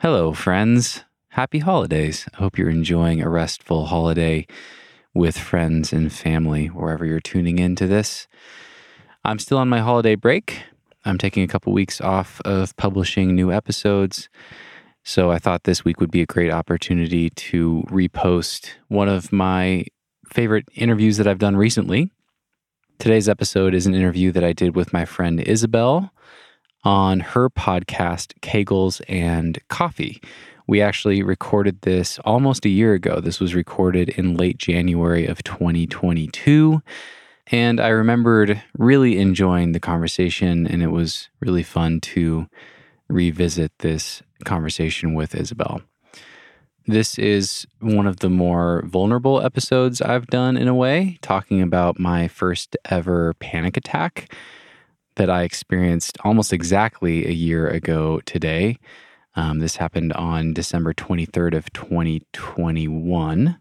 Hello, friends. Happy holidays. I hope you're enjoying a restful holiday with friends and family, wherever you're tuning into this. I'm still on my holiday break. I'm taking a couple weeks off of publishing new episodes. So I thought this week would be a great opportunity to repost one of my favorite interviews that I've done recently. Today's episode is an interview that I did with my friend Isabel on her podcast, Kegels and Coffee. We actually recorded this almost a year ago. This was recorded in late January of 2022. And I remembered really enjoying the conversation, and it was really fun to revisit this conversation with Isabel. This is one of the more vulnerable episodes I've done in a way, talking about my first ever panic attack that I experienced almost exactly a year ago today. This happened on December 23rd of 2021.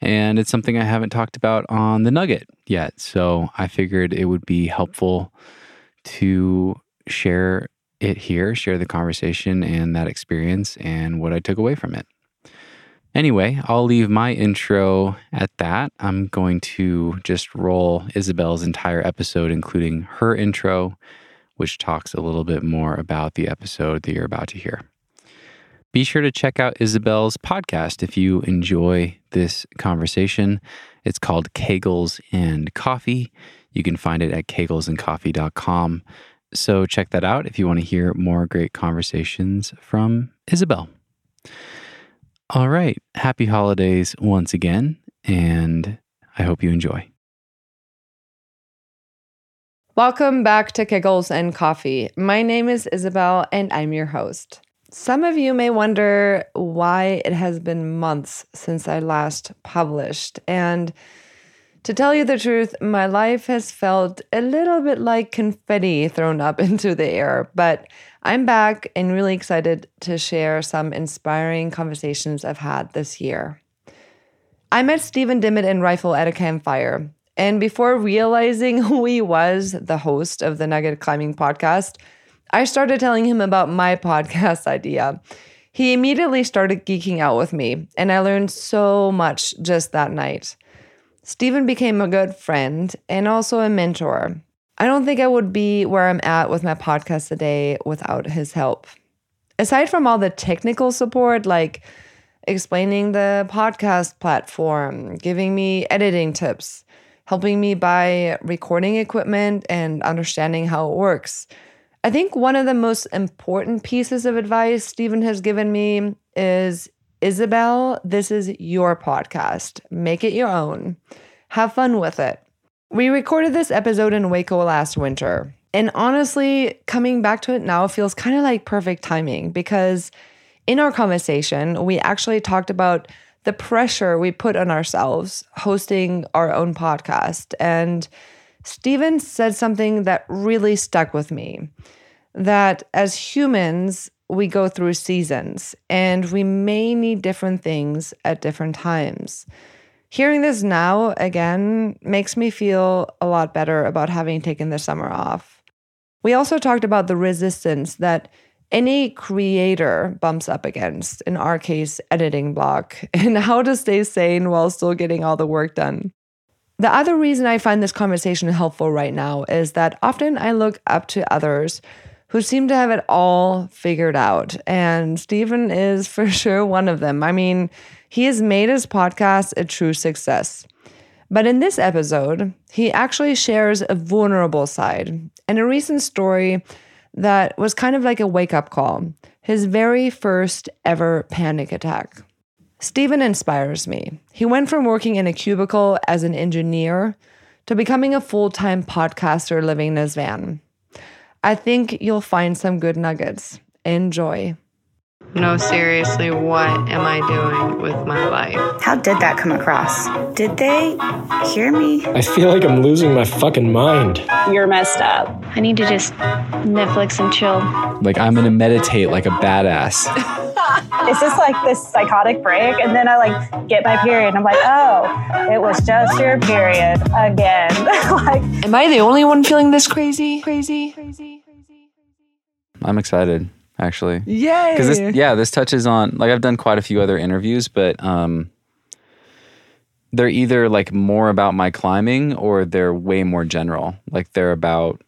And it's something I haven't talked about on The Nugget yet. So I figured it would be helpful to share it here, share the conversation and that experience and what I took away from it. Anyway, I'll leave my intro at that. I'm going to just roll Isabel's entire episode, including her intro, which talks a little bit more about the episode that you're about to hear. Be sure to check out Isabel's podcast if you enjoy this conversation. It's called Kegels and Coffee. You can find it at kegelsandcoffee.com. So check that out if you want to hear more great conversations from Isabel. All right. Happy holidays once again, and I hope you enjoy. Welcome back to Kegels and Coffee. My name is Isabel, and I'm your host. Some of you may wonder why it has been months since I last published. And to tell you the truth, my life has felt a little bit like confetti thrown up into the air. But I'm back and really excited to share some inspiring conversations I've had this year. I met Steven Dimmitt and Rifle at a campfire. And before realizing who he was, the host of the Nugget Climbing podcast, I started telling him about my podcast idea. He immediately started geeking out with me, and I learned so much just that night. Steven became a good friend and also a mentor. I don't think I would be where I'm at with my podcast today without his help. Aside from all the technical support, like explaining the podcast platform, giving me editing tips, helping me buy recording equipment, and understanding how it works, I think one of the most important pieces of advice Steven has given me is, Isabel, this is your podcast. Make it your own. Have fun with it. We recorded this episode in Waco last winter. And honestly, coming back to it now feels kind of like perfect timing, because in our conversation, we actually talked about the pressure we put on ourselves hosting our own podcast. And Steven said something that really stuck with me, that as humans, we go through seasons and we may need different things at different times. Hearing this now again makes me feel a lot better about having taken the summer off. We also talked about the resistance that any creator bumps up against, in our case, editing block, and how to stay sane while still getting all the work done. The other reason I find this conversation helpful right now is that often I look up to others who seem to have it all figured out, and Steven is for sure one of them. I mean, he has made his podcast a true success. But in this episode, he actually shares a vulnerable side and a recent story that was kind of like a wake-up call, his very first ever panic attack. Steven inspires me. He went from working in a cubicle as an engineer to becoming a full-time podcaster living in his van. I think you'll find some good nuggets. Enjoy. No, seriously, what am I doing with my life? How did that come across? Did they hear me? I feel like I'm losing my fucking mind. You're messed up. I need to just Netflix and chill. Like, I'm gonna meditate like a badass. It's just like this psychotic break, and then I like get my period, and I'm like, oh, it was just your period again. Like, am I the only one feeling this crazy? I'm excited. actually. Yay! Because this touches on, like, I've done quite a few other interviews, but they're either like more about my climbing or they're way more general. Like they're about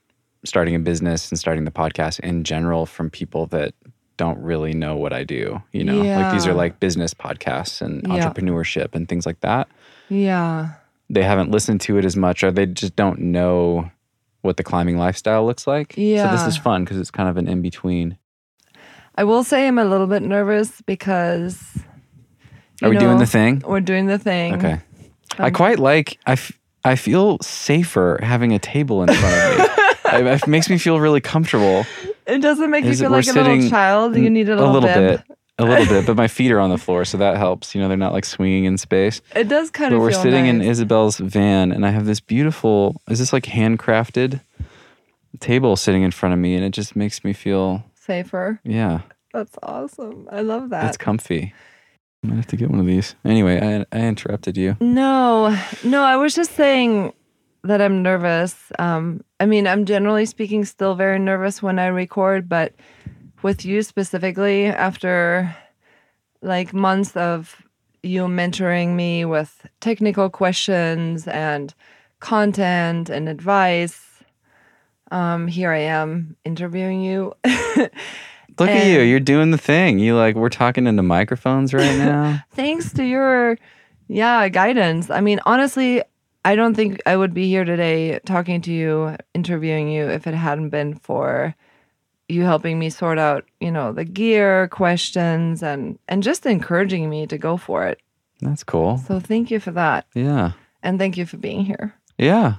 starting a business and starting the podcast in general from people that don't really know what I do, you know? Yeah. Like these are like business podcasts and entrepreneurship and things like that. Yeah. They haven't listened to it as much, or they just don't know what the climbing lifestyle looks like. Yeah. So this is fun because it's kind of an in-between. I will say I'm a little bit nervous because... Are we doing the thing? We're doing the thing. Okay. I feel safer having a table in front of me. It makes me feel really comfortable. It doesn't make you feel like a little child. You need a little bit. A little bit, but my feet are on the floor, so that helps. You know, they're not like swinging in space. It does kind of feel nice. But we're sitting in Isabel's van, and I have this beautiful, is this like handcrafted table sitting in front of me, and it just makes me feel... Safer? Yeah. That's awesome. I love that. It's comfy. I might have to get one of these. Anyway, I interrupted you. No, I was just saying that I'm nervous. I mean, I'm generally speaking still very nervous when I record, but... With you specifically, after like months of you mentoring me with technical questions and content and advice, here I am interviewing you. Look at you. You're doing the thing. We're talking into microphones right now. Thanks to your, guidance. I mean, honestly, I don't think I would be here today talking to you, interviewing you, if it hadn't been for... you helping me sort out, the gear questions and just encouraging me to go for it. That's cool. So thank you for that. Yeah. And thank you for being here. Yeah.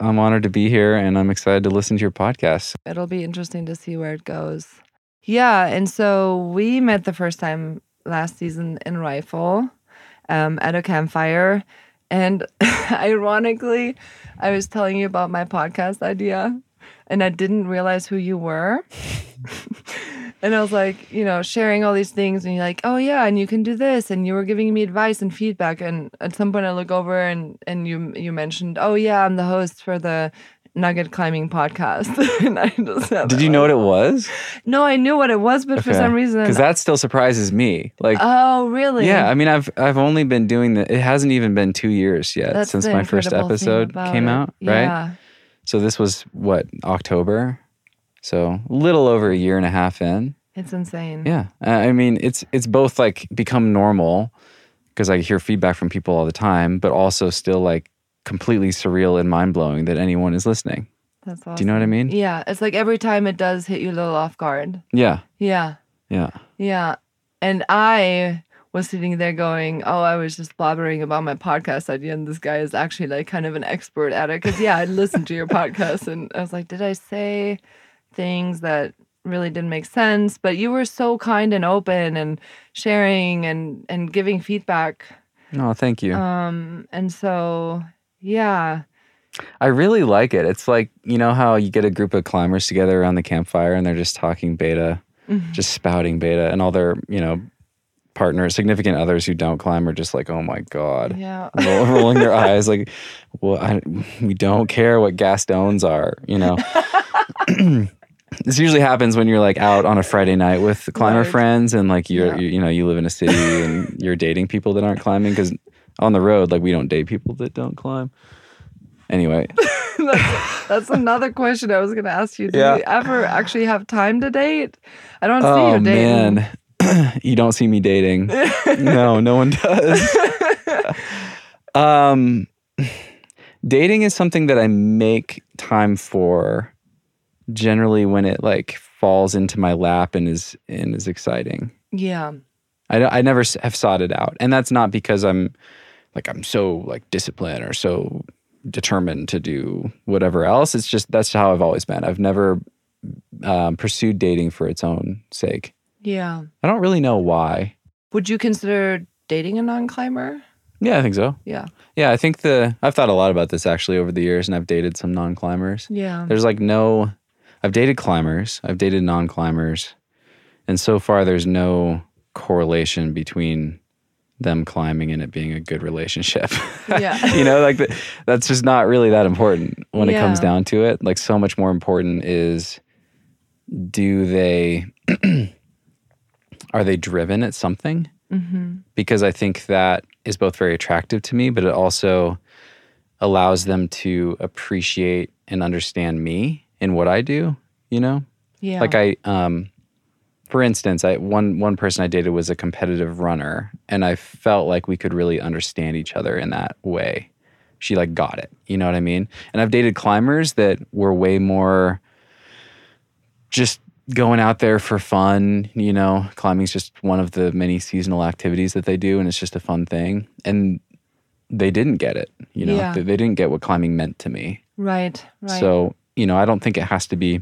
I'm honored to be here, and I'm excited to listen to your podcast. It'll be interesting to see where it goes. Yeah. And so we met the first time last season in Rifle at a campfire. And ironically, I was telling you about my podcast idea. And I didn't realize who you were. And I was like, sharing all these things. And you're like, oh, yeah, and you can do this. And you were giving me advice and feedback. And at some point I look over and you mentioned, oh, yeah, I'm the host for the Nugget Climbing podcast. And I just Did you know what it was? No, I knew what it was, but for some reason... Because that still surprises me. Like, oh, really? Yeah, I mean, I've only been doing it hasn't even been 2 years yet since my first episode came out, right? Yeah. So this was, October? So a little over a year and a half in. It's insane. Yeah. I mean, it's both like become normal because I hear feedback from people all the time, but also still like completely surreal and mind-blowing that anyone is listening. That's awesome. Do you know what I mean? Yeah. It's like every time it does hit you a little off guard. Yeah. Yeah. Yeah. Yeah. And I was sitting there going, oh, I was just blabbering about my podcast idea, and this guy is actually like kind of an expert at it. Because I listened to your podcast, and I was like, did I say things that really didn't make sense? But you were so kind and open and sharing and giving feedback. Oh, thank you. And so, yeah. I really like it. It's like, you know how you get a group of climbers together around the campfire and they're just talking beta, just spouting beta, and all their, partners, significant others who don't climb are just like, oh my God. Yeah. Rolling their eyes like, well, we don't care what Gastons are, This usually happens when you're like out on a Friday night with climber friends and like you live in a city and you're dating people that aren't climbing, because on the road, like, we don't date people that don't climb. Anyway. That's another question I was going to ask you. Do you ever actually have time to date? I don't see you dating. Man. You don't see me dating. No, no one does. Dating is something that I make time for generally when it like falls into my lap and is exciting. Yeah. I never have sought it out. And that's not because I'm so like disciplined or so determined to do whatever else. It's just that's how I've always been. I've never pursued dating for its own sake. Yeah. I don't really know why. Would you consider dating a non-climber? Yeah, I think so. Yeah. Yeah, I think I've thought a lot about this actually over the years, and I've dated some non-climbers. Yeah. I've dated climbers, I've dated non-climbers, and so far there's no correlation between them climbing and it being a good relationship. Yeah. That's just not really that important when it comes down to it. Like, so much more important is, do they are they driven at something? Mm-hmm. Because I think that is both very attractive to me, but it also allows them to appreciate and understand me and what I do, you know? Yeah. Like I, for instance, one person I dated was a competitive runner, and I felt like we could really understand each other in that way. She like got it, you know what I mean? And I've dated climbers that were way more just going out there for fun, you know, climbing's just one of the many seasonal activities that they do, and it's just a fun thing. And they didn't get it, you know, yeah. They didn't get what climbing meant to me. Right, right. So, you know, I don't think it has to be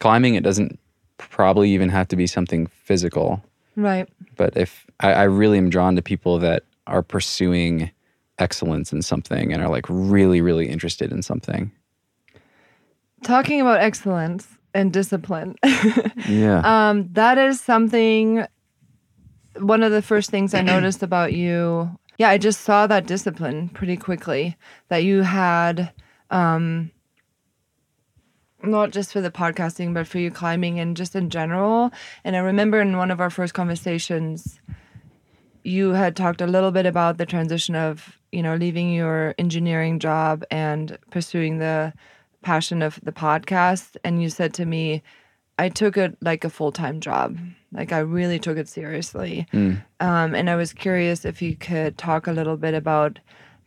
climbing. It doesn't probably even have to be something physical. Right. But if I really am drawn to people that are pursuing excellence in something and are like really, really interested in something. Talking about excellence and discipline. Yeah. That is something, one of the first things I noticed about you. Yeah, I just saw that discipline pretty quickly that you had, not just for the podcasting, but for you climbing and just in general. And I remember in one of our first conversations, you had talked a little bit about the transition of, you know, leaving your engineering job and pursuing the passion of the podcast. And you said to me, I took it like a full-time job. Like I really took it seriously. Mm. And I was curious if you could talk a little bit about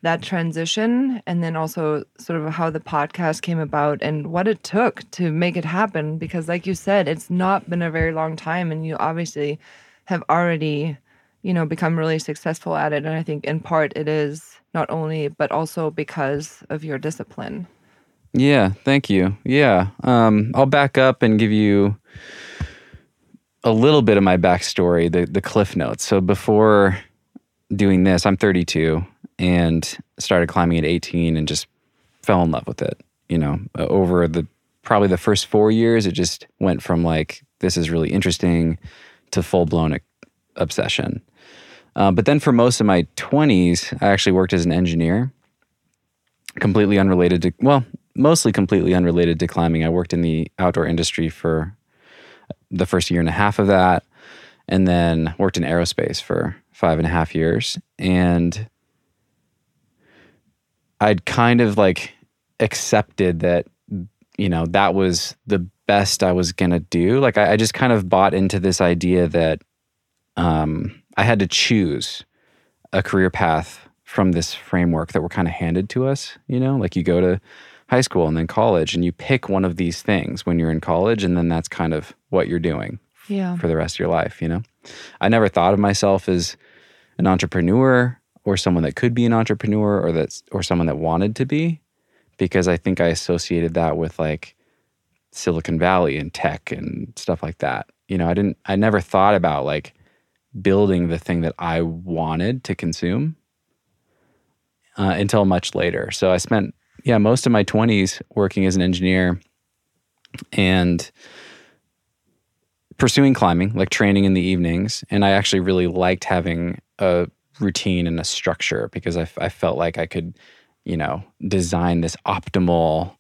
that transition and then also sort of how the podcast came about and what it took to make it happen. Because like you said, it's not been a very long time and you obviously have already, you know, become really successful at it. And I think in part it is not only, but also because of your discipline. Yeah, thank you. Yeah. I'll back up and give you a little bit of my backstory, the cliff notes. So before doing this, I'm 32 and started climbing at 18 and just fell in love with it. You know, over the probably the first 4 years, it just went from like, this is really interesting to full-blown obsession. But then for most of my 20s, I actually worked as an engineer, mostly completely unrelated to climbing. I worked in the outdoor industry for the first year and a half of that, and then worked in aerospace for 5.5 years. And I'd kind of like accepted that, you know, that was the best I was going to do. Like I just kind of bought into this idea that I had to choose a career path from this framework that were kind of handed to us, you know, like you go to high school and then college, and you pick one of these things when you're in college, and then that's kind of what you're doing for the rest of your life, you know? I never thought of myself as an entrepreneur or someone that could be an entrepreneur or someone that wanted to be, because I think I associated that with like Silicon Valley and tech and stuff like that. You know, I never thought about like building the thing that I wanted to consume until much later. So I spent most of my 20s working as an engineer and pursuing climbing, like training in the evenings. And I actually really liked having a routine and a structure because I felt like I could, you know, design this optimal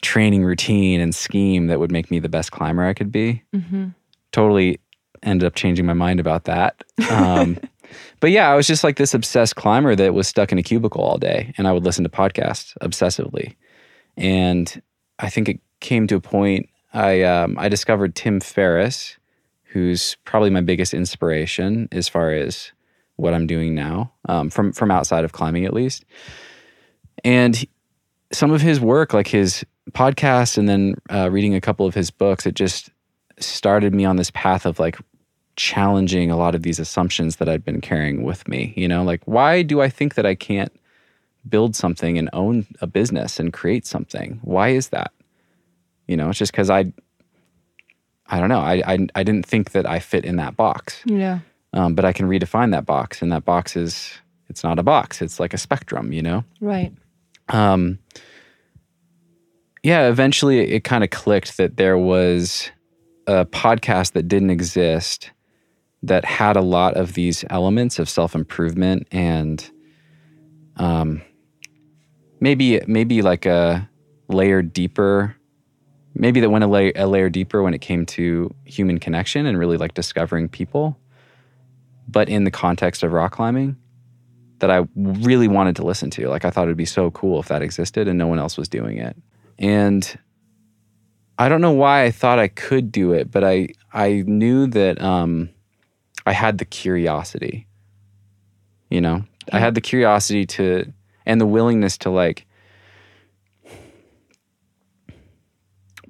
training routine and scheme that would make me the best climber I could be. Mm-hmm. Totally ended up changing my mind about that. But yeah, I was just like this obsessed climber that was stuck in a cubicle all day, and I would listen to podcasts obsessively. And I think it came to a point, I discovered Tim Ferriss, who's probably my biggest inspiration as far as what I'm doing now, from outside of climbing at least. And some of his work, like his podcast and then reading a couple of his books, it just started me on this path of like challenging a lot of these assumptions that I'd been carrying with me, you know, like why do I think that I can't build something and own a business and create something? Why is that? You know, it's just because I don't know. I didn't think that I fit in that box. Yeah. But I can redefine that box, and that box it's not a box. It's like a spectrum, you know? Right. Yeah, eventually it kind of clicked that there was a podcast that didn't exist that had a lot of these elements of self-improvement and maybe like a layer deeper maybe that went a layer deeper when it came to human connection and really like discovering people. But in the context of rock climbing, that I really wanted to listen to. Like I thought it'd be so cool if that existed and no one else was doing it. And I don't know why I thought I could do it, but I knew that I had the curiosity, you know? Yeah. I had the curiosity to, and the willingness to like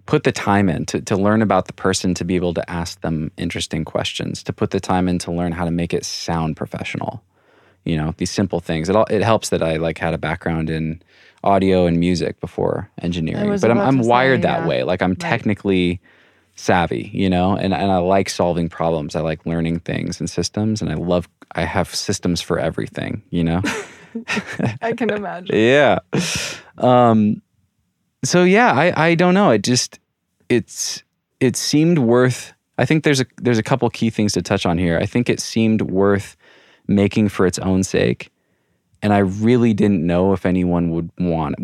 put the time in to learn about the person, to be able to ask them interesting questions, to put the time in to learn how to make it sound professional. You know, these simple things. It helps that I like had a background in audio and music before engineering, but I'm wired that way. Like I'm technically savvy, you know, and I like solving problems. I like learning things and systems, and I have systems for everything, you know. I can imagine. Yeah. So yeah, I don't know. It seemed worth. I think there's a couple key things to touch on here. I think it seemed worth making for its own sake, and I really didn't know if anyone would want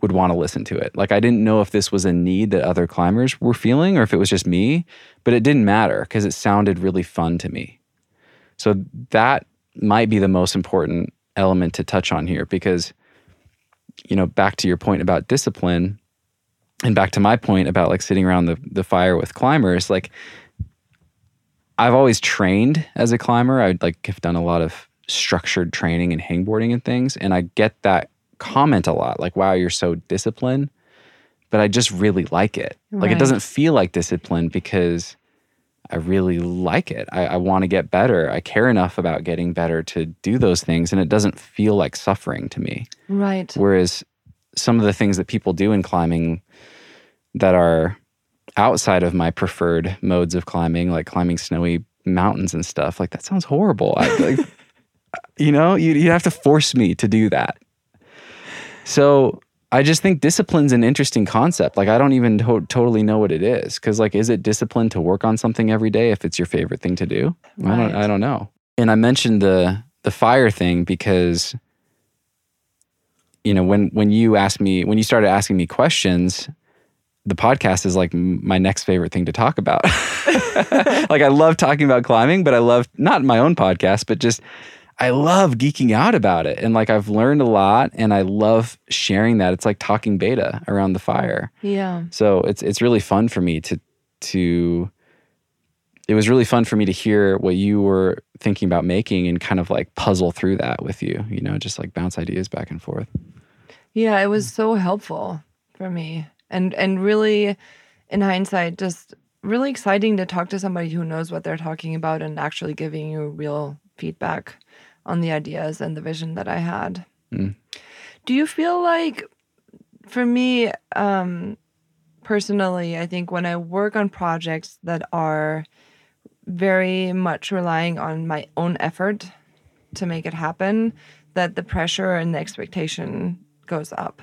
to listen to it. Like I didn't know if this was a need that other climbers were feeling or if it was just me, but it didn't matter because it sounded really fun to me. So that might be the most important element to touch on here, because, you know, back to your point about discipline and back to my point about like sitting around the fire with climbers, like I've always trained as a climber. I would like have done a lot of structured training and hangboarding and things. And I get that comment a lot, like, wow, you're so disciplined, but I just really like it. Right. Like it doesn't feel like discipline because I really like it. I want to get better. I care enough about getting better to do those things. And it doesn't feel like suffering to me. Right. Whereas some of the things that people do in climbing that are outside of my preferred modes of climbing, like climbing snowy mountains and stuff, like that sounds horrible. You know, you'd have to force me to do that. So I just think discipline's an interesting concept. Like I don't even totally know what it is, because like, is it discipline to work on something every day if it's your favorite thing to do? Right. I don't know. And I mentioned the fire thing because, you know, when you started asking me questions, the podcast is like my next favorite thing to talk about. Like I love talking about climbing, but I love not my own podcast, but just I love geeking out about it. And like I've learned a lot and I love sharing that. It's like talking beta around the fire. Yeah. So it's really fun for me it was really fun for me to hear what you were thinking about making and kind of like puzzle through that with you, you know, just like bounce ideas back and forth. Yeah, it was so helpful for me. And really, in hindsight, just really exciting to talk to somebody who knows what they're talking about and actually giving you real feedback on the ideas and the vision that I had. Mm. Do you feel like, for me, personally, I think when I work on projects that are very much relying on my own effort to make it happen, that the pressure and the expectation goes up?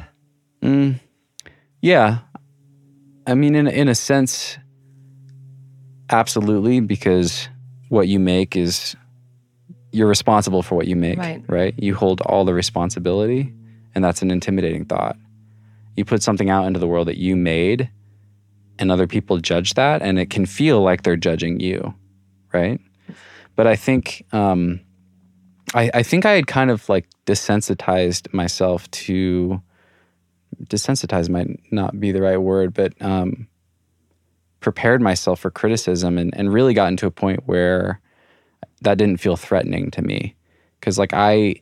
Mm. Yeah, I mean, in a sense, absolutely, because what you make is, you're responsible for what you make, right? You hold all the responsibility, and that's an intimidating thought. You put something out into the world that you made, and other people judge that, and it can feel like they're judging you, right? But I think, I think I had kind of like desensitized myself to... desensitized might not be the right word, but prepared myself for criticism and really gotten to a point where that didn't feel threatening to me. Because like I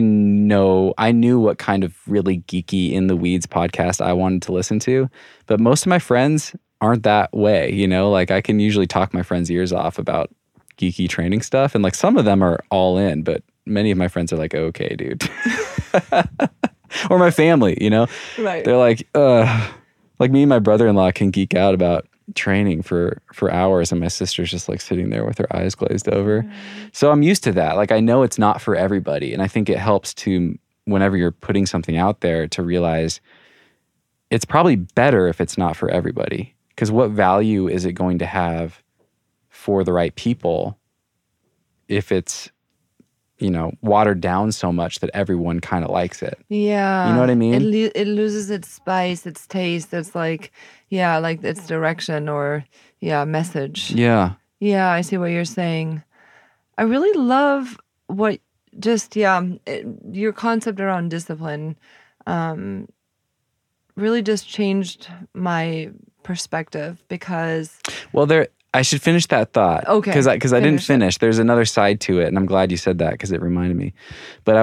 knew what kind of really geeky in the weeds podcast I wanted to listen to, but most of my friends aren't that way, you know? Like I can usually talk my friends' ears off about geeky training stuff, and like some of them are all in, but many of my friends are like, okay, dude. Or my family, you know? Right. They're like, like me and my brother-in-law can geek out about training for hours, and my sister's just like sitting there with her eyes glazed over. Right. So I'm used to that. Like I know it's not for everybody, and I think it helps to, whenever you're putting something out there, to realize it's probably better if it's not for everybody, because what value is it going to have for the right people if it's you know, watered down so much that everyone kind of likes it. Yeah. You know what I mean? It loses its spice, its taste. It's like, yeah, like its direction or, yeah, message. Yeah. Yeah, I see what you're saying. I really love what just, yeah, your concept around discipline really just changed my perspective because... Well, there... I should finish that thought. Okay. Because I didn't finish. There's another side to it, and I'm glad you said that because it reminded me. But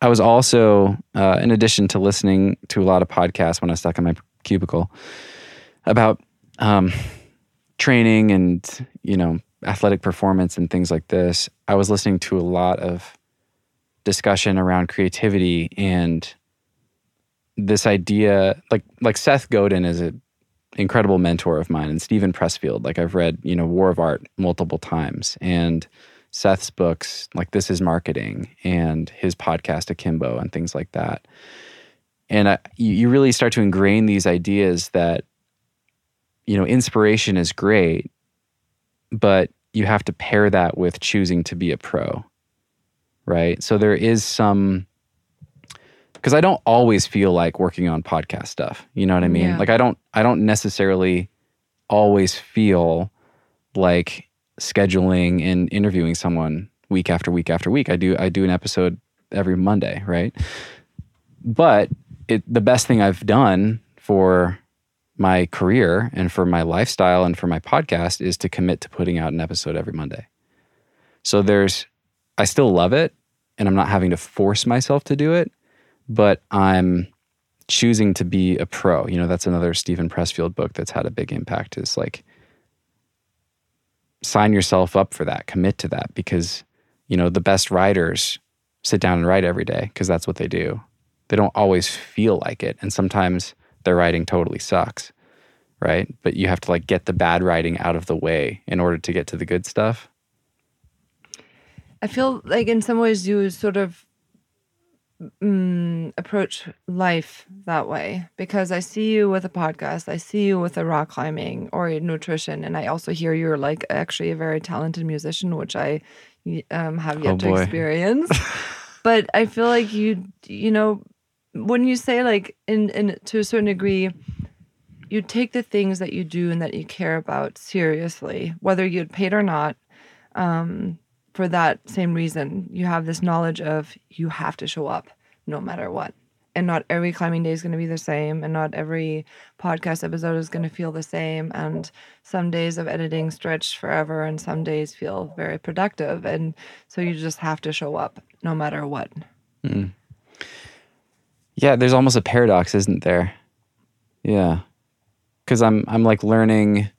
I was also, in addition to listening to a lot of podcasts when I was stuck in my cubicle, about training and, you know, athletic performance and things like this, I was listening to a lot of discussion around creativity and this idea, like Seth Godin is a incredible mentor of mine, and Stephen Pressfield. Like, I've read, you know, War of Art multiple times, and Seth's books, like This Is Marketing, and his podcast Akimbo, and things like that. And you really start to ingrain these ideas that, you know, inspiration is great, but you have to pair that with choosing to be a pro, right? So there is some... Because I don't always feel like working on podcast stuff. You know what I mean? Yeah. Like, I don't necessarily always feel like scheduling and interviewing someone week after week after week. I do an episode every Monday, right? But the best thing I've done for my career and for my lifestyle and for my podcast is to commit to putting out an episode every Monday. So I still love it, and I'm not having to force myself to do it, but I'm choosing to be a pro. You know, that's another Stephen Pressfield book that's had a big impact, is like, sign yourself up for that, commit to that, because, you know, the best writers sit down and write every day because that's what they do. They don't always feel like it. And sometimes their writing totally sucks, right? But you have to like get the bad writing out of the way in order to get to the good stuff. I feel like in some ways you sort of approach life that way, because I see you with a podcast, I see you with a rock climbing or nutrition, and I also hear you're like actually a very talented musician, which I have yet to experience. But I feel like you know, when you say like in to a certain degree, you take the things that you do and that you care about seriously, whether you're paid or not. For that same reason, you have this knowledge of you have to show up no matter what. And not every climbing day is going to be the same, and not every podcast episode is going to feel the same. And some days of editing stretch forever, and some days feel very productive. And so you just have to show up no matter what. Mm. Yeah, there's almost a paradox, isn't there? Yeah. Because I'm like learning...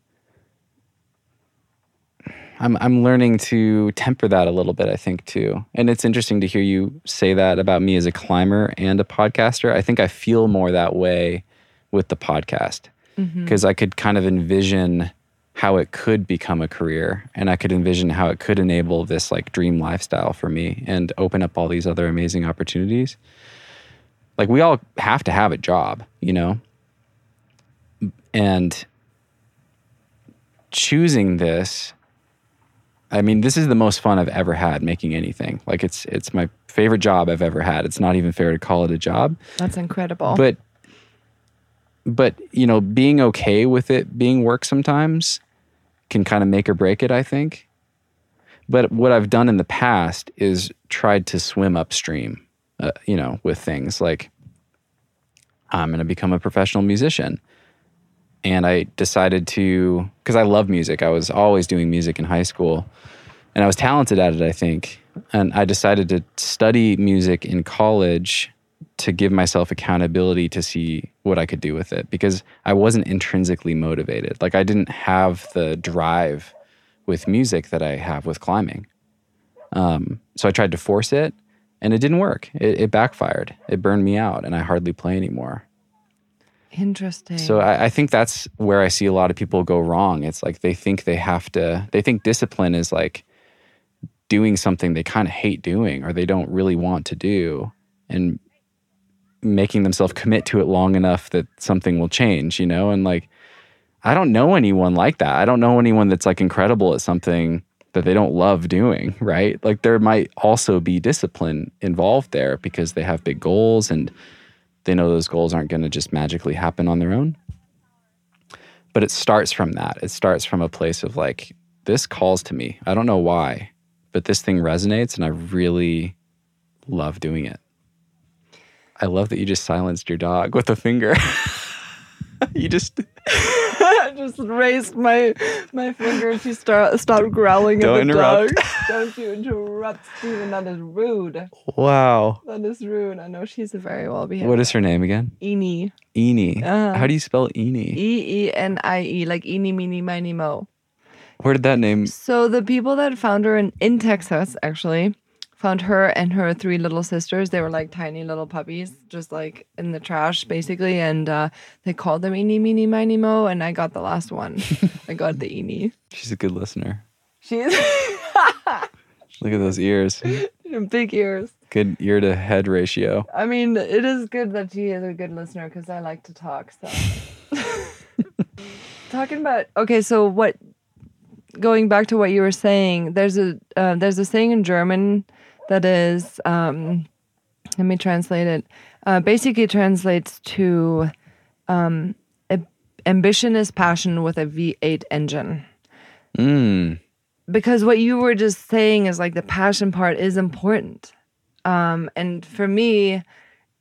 I'm learning to temper that a little bit, I think, too. And it's interesting to hear you say that about me as a climber and a podcaster. I think I feel more that way with the podcast, because I could kind of envision how it could become a career, and I could envision how it could enable this like dream lifestyle for me and open up all these other amazing opportunities. Like, we all have to have a job, you know? And choosing this... I mean, this is the most fun I've ever had making anything. Like, it's my favorite job I've ever had. It's not even fair to call it a job. That's incredible. But you know, being okay with it being work sometimes can kind of make or break it, I think. But what I've done in the past is tried to swim upstream, you know, with things like, I'm going to become a professional musician. And I decided to, because I love music. I was always doing music in high school, and I was talented at it, I think. And I decided to study music in college to give myself accountability to see what I could do with it, because I wasn't intrinsically motivated. Like, I didn't have the drive with music that I have with climbing. So I tried to force it, and it didn't work. It backfired. It burned me out, and I hardly play anymore. Interesting. So I think that's where I see a lot of people go wrong. It's like they think discipline is like doing something they kind of hate doing or they don't really want to do, and making themselves commit to it long enough that something will change, you know? And like, I don't know anyone like that. I don't know anyone that's like incredible at something that they don't love doing, right? Like there might also be discipline involved there because they have big goals and they know those goals aren't going to just magically happen on their own. But it starts from that. It starts from a place of like, this calls to me. I don't know why, but this thing resonates and I really love doing it. I love that you just silenced your dog with a finger. You just... I just raised my finger to stop growling at the interrupt. Dog. Don't you interrupt, Steven. That is rude. Wow. That is rude. I know she's a very well-behaved. What is her name again? Eenie. Eenie. How do you spell Eenie? E-E-N-I-E, like eenie, meenie, miny, mo. Where did that name... So the people that found her in Texas, actually, found her and her three little sisters. They were like tiny little puppies, just like in the trash, basically. And they called them Eenie, meenie, miny, mo, and I got the last one. I got the Eenie. She's a good listener. She is. Look at those ears. Big ears. Good ear to head ratio. I mean, it is good that she is a good listener because I like to talk, so. Talking about... Okay, so what... Going back to what you were saying, there's a saying in German that is, let me translate it. Basically, translates to, ambition is passion with a V8 engine. Mm. Because what you were just saying is like the passion part is important, and for me,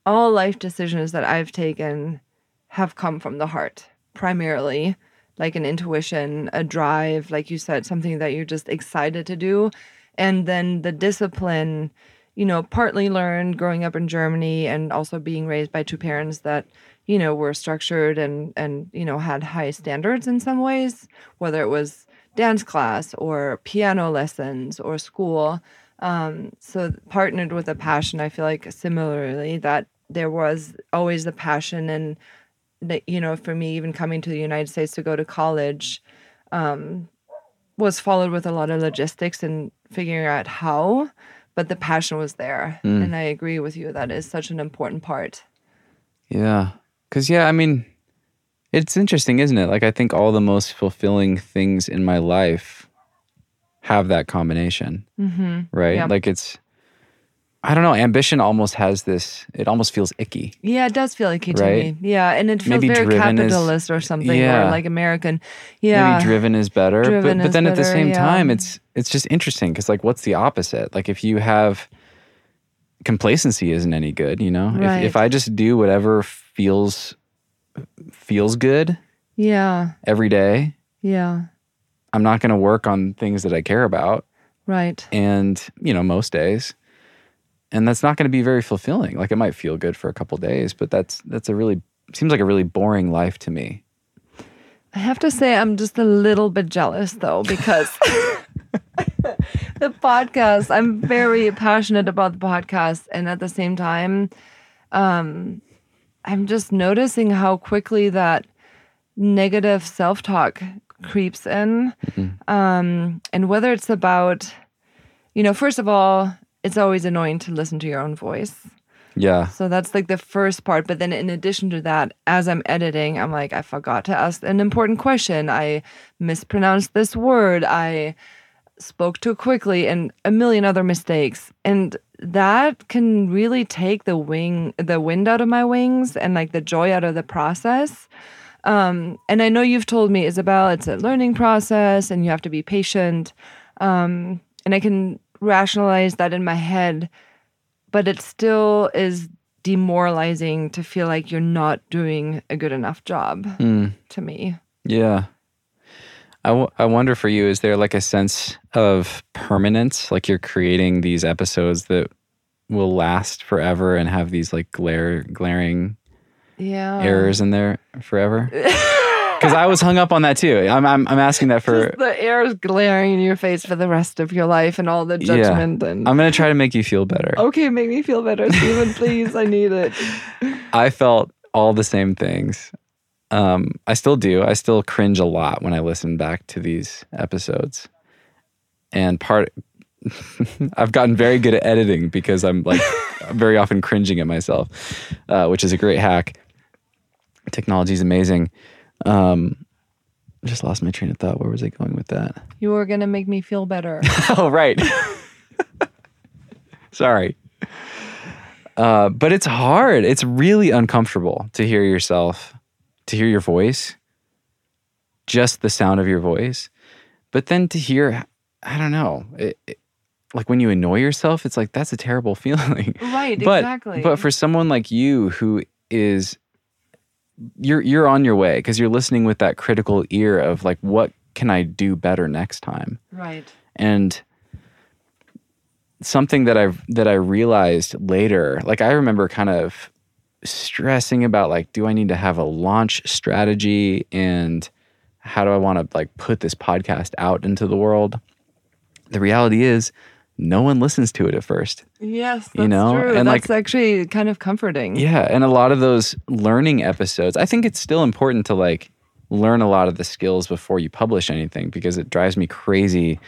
all life decisions that I've taken have come from the heart primarily. Like an intuition, a drive, like you said, something that you're just excited to do. And then the discipline, you know, partly learned growing up in Germany and also being raised by two parents that, you know, were structured and you know, had high standards in some ways, whether it was dance class or piano lessons or school. So partnered with a passion, I feel like similarly that there was always the passion and that, you know, for me, even coming to the United States to go to college was followed with a lot of logistics and figuring out how, but the passion was there. Mm. And I agree with you. That is such an important part. Yeah. Because, yeah, I mean, it's interesting, isn't it? Like, I think all the most fulfilling things in my life have that combination, mm-hmm. right? Yeah. Like, it's... I don't know. Ambition almost has this. It almost feels icky. Yeah, it does feel icky right? to me. Yeah, and it feels maybe very capitalist or something, yeah. or like American. Yeah, maybe driven is better. But then at the same yeah. time, it's just interesting because like, what's the opposite? Like, if you have complacency, isn't any good. You know, right. if I just do whatever feels good. Yeah. Every day. Yeah. I'm not going to work on things that I care about. Right. And you know, most days. And that's not going to be very fulfilling. Like it might feel good for a couple of days, but that's a really, seems like a really boring life to me. I have to say I'm just a little bit jealous though, because the podcast, I'm very passionate about the podcast. And at the same time, I'm just noticing how quickly that negative self-talk creeps in. Mm-hmm. And whether it's about, you know, first of all, it's always annoying to listen to your own voice. Yeah. So that's like the first part. But then in addition to that, as I'm editing, I'm like, I forgot to ask an important question. I mispronounced this word. I spoke too quickly and a million other mistakes. And that can really take the wind out of my wings and like the joy out of the process. And I know you've told me, Isabel, it's a learning process and you have to be patient. And I can... rationalize that in my head, but it still is demoralizing to feel like you're not doing a good enough job to me. Yeah. I wonder for you, is there like a sense of permanence? Like you're creating these episodes that will last forever and have these like glaring yeah. errors in there forever? Because I was hung up on that too. I'm asking that for just the air is glaring in your face for the rest of your life and all the judgment. Yeah. And I'm gonna try to make you feel better. Okay, make me feel better, Steven. Please, I need it. I felt all the same things. I still do. I still cringe a lot when I listen back to these episodes. And I've gotten very good at editing because I'm like very often cringing at myself, which is a great hack. Technology is amazing. I just lost my train of thought. Where was I going with that? You were going to make me feel better. Oh, right. Sorry. But it's hard. It's really uncomfortable to hear yourself, to hear your voice, just the sound of your voice. But then to hear, I don't know, like when you annoy yourself, it's like, that's a terrible feeling. Right, exactly. But for someone like you who is... You're on your way because you're listening with that critical ear of like, what can I do better next time? Right. And something that I realized later, like I remember kind of stressing about like, do I need to have a launch strategy and how do I want to like put this podcast out into the world? The reality is, no one listens to it at first. Yes, that's true. And that's like, actually kind of comforting. Yeah, and a lot of those learning episodes, I think it's still important to like learn a lot of the skills before you publish anything, because it drives me crazy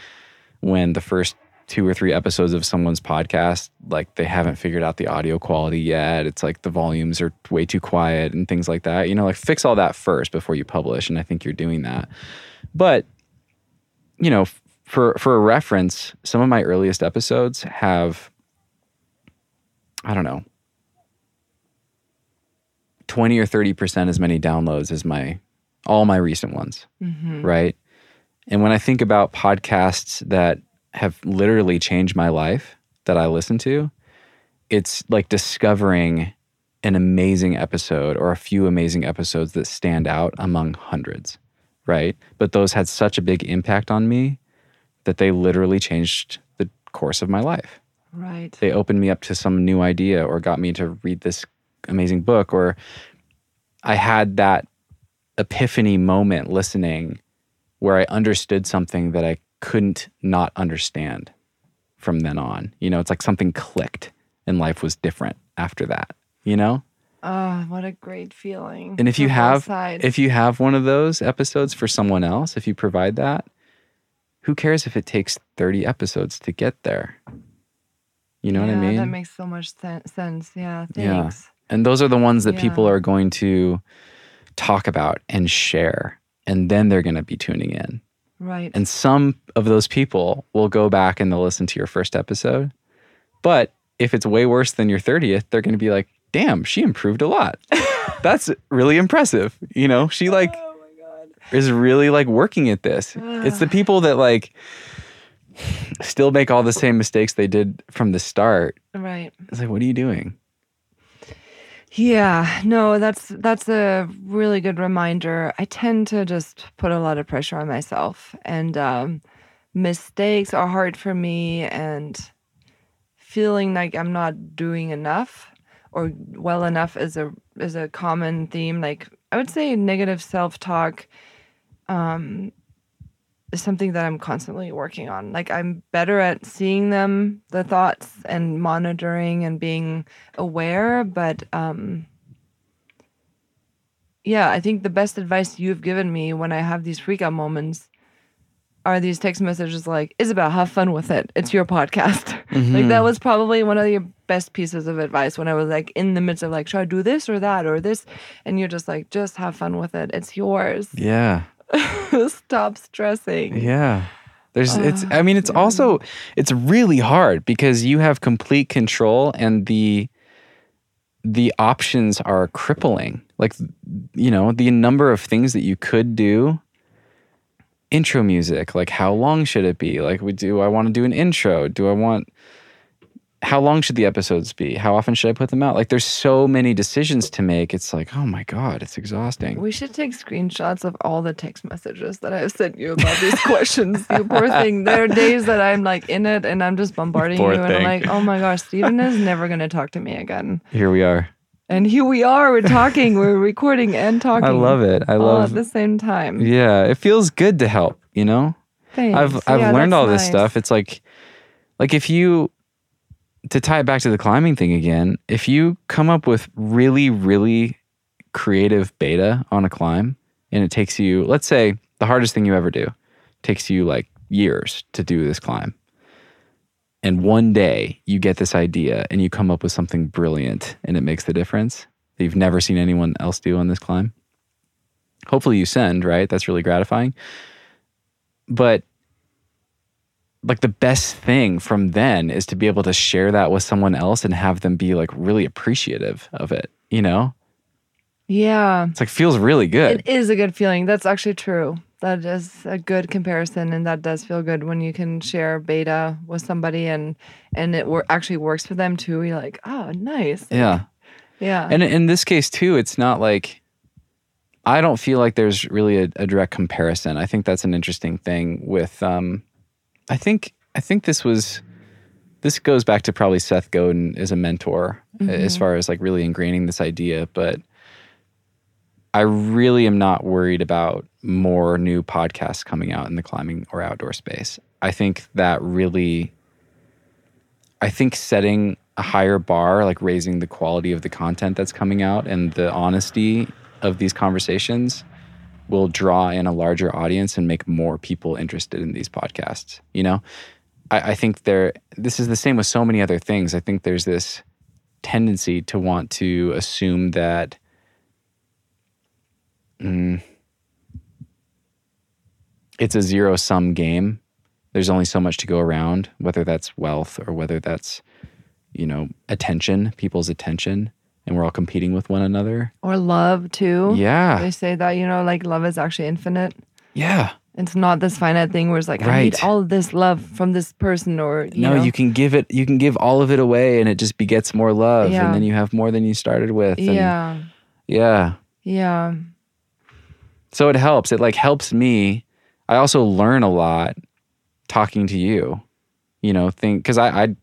when the first 2 or 3 episodes of someone's podcast, like they haven't figured out the audio quality yet. It's like the volumes are way too quiet and things like that. You know, like fix all that first before you publish, and I think you're doing that. But, you know, For a reference, some of my earliest episodes have, I don't know, 20 or 30% as many downloads as all my recent ones, right? And when I think about podcasts that have literally changed my life that I listen to, it's like discovering an amazing episode or a few amazing episodes that stand out among hundreds, right? But those had such a big impact on me that they literally changed the course of my life. Right. They opened me up to some new idea or got me to read this amazing book, or I had that epiphany moment listening where I understood something that I couldn't not understand from then on. You know, it's like something clicked and life was different after that, you know? Oh, what a great feeling. And if you have one of those episodes for someone else, if you provide that, who cares if it takes 30 episodes to get there? You know what I mean? Yeah, that makes so much sense. Yeah, thanks. Yeah. And those are the ones that people are going to talk about and share, and then they're going to be tuning in. Right. And some of those people will go back and they'll listen to your first episode. But if it's way worse than your 30th, they're going to be like, damn, she improved a lot. That's really impressive. You know, she like... is really like working at this. It's the people that like still make all the same mistakes they did from the start. Right. It's like, what are you doing? Yeah, no, that's a really good reminder. I tend to just put a lot of pressure on myself, and mistakes are hard for me, and feeling like I'm not doing enough or well enough is a common theme. Like I would say negative self-talk is something that I'm constantly working on. Like I'm better at seeing them, the thoughts, and monitoring and being aware. But I think the best advice you've given me when I have these freak out moments are these text messages like, Isabel, have fun with it. It's your podcast. Like that was probably one of the best pieces of advice when I was like in the midst of like, should I do this or that or this? And you're just like, just have fun with it. It's yours. Yeah. Stop stressing. Yeah. Also, it's really hard because you have complete control and the options are crippling. Like, you know, the number of things that you could do. Intro music, like how long should it be? Like, do I want to do an intro? How long should the episodes be? How often should I put them out? Like, there's so many decisions to make. It's like, oh my God, it's exhausting. We should take screenshots of all the text messages that I've sent you about these questions. You poor thing. There are days that I'm like in it and I'm just bombarding you and I'm like, oh my gosh, Steven is never going to talk to me again. Here we are, we're talking, we're recording and talking. I love it. All at the same time. Yeah, it feels good to help, you know? Thanks. I've learned all this stuff. It's like if you, to tie it back to the climbing thing again, if you come up with really, really creative beta on a climb and it takes you, let's say the hardest thing you ever do, takes you like years to do this climb. And one day you get this idea and you come up with something brilliant and it makes the difference that you've never seen anyone else do on this climb. Hopefully you send, right? That's really gratifying. But like the best thing from then is to be able to share that with someone else and have them be like really appreciative of it, you know? Yeah. It's like feels really good. It is a good feeling. That's actually true. That is a good comparison, and that does feel good when you can share beta with somebody and it actually works for them too. You're like, oh, nice. Yeah. Yeah. And in this case too, it's not like, I don't feel like there's really a direct comparison. I think that's an interesting thing with, I think this goes back to probably Seth Godin as a mentor, mm-hmm. as far as like really ingraining this idea, but I really am not worried about more new podcasts coming out in the climbing or outdoor space. I think setting a higher bar, like raising the quality of the content that's coming out and the honesty of these conversations will draw in a larger audience and make more people interested in these podcasts. You know, I think this is the same with so many other things. I think there's this tendency to want to assume that it's a zero-sum game. There's only so much to go around, whether that's wealth or whether that's, you know, attention, people's attention, and we're all competing with one another. Or love, too. Yeah. They say that, you know, like love is actually infinite. Yeah. It's not this finite thing where it's like, right. I need all of this love from this person or, you know. You can give all of it away and it just begets more love. Yeah. And then you have more than you started with. And Yeah. So it helps. It like helps me. I also learn a lot talking to you, you know, because I'm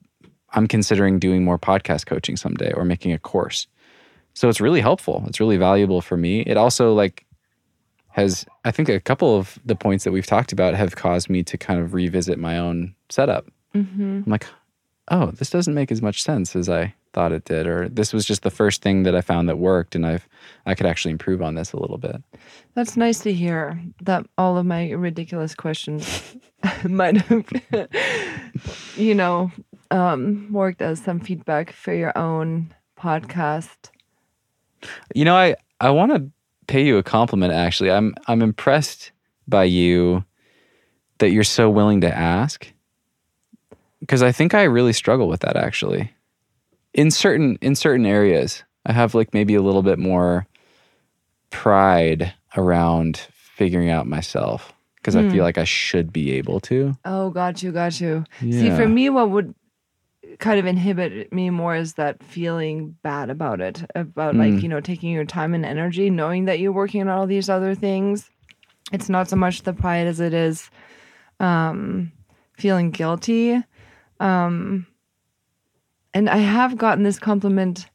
considering doing more podcast coaching someday or making a course. So it's really helpful. It's really valuable for me. It also like has, I think a couple of the points that we've talked about have caused me to kind of revisit my own setup. Mm-hmm. I'm like, oh, this doesn't make as much sense as I thought it did, or this was just the first thing that I found that worked, and I could actually improve on this a little bit. That's nice to hear that all of my ridiculous questions might have, you know, worked as some feedback for your own podcast. You know, I want to pay you a compliment, actually. I'm impressed by you that you're so willing to ask, because I think I really struggle with that, actually. In certain areas, I have like maybe a little bit more pride around figuring out myself because I feel like I should be able to. Oh, got you. Yeah. See, for me, what would kind of inhibit me more is that feeling bad about it, about like, you know, taking your time and energy, knowing that you're working on all these other things. It's not so much the pride as it is feeling guilty. And I have gotten this compliment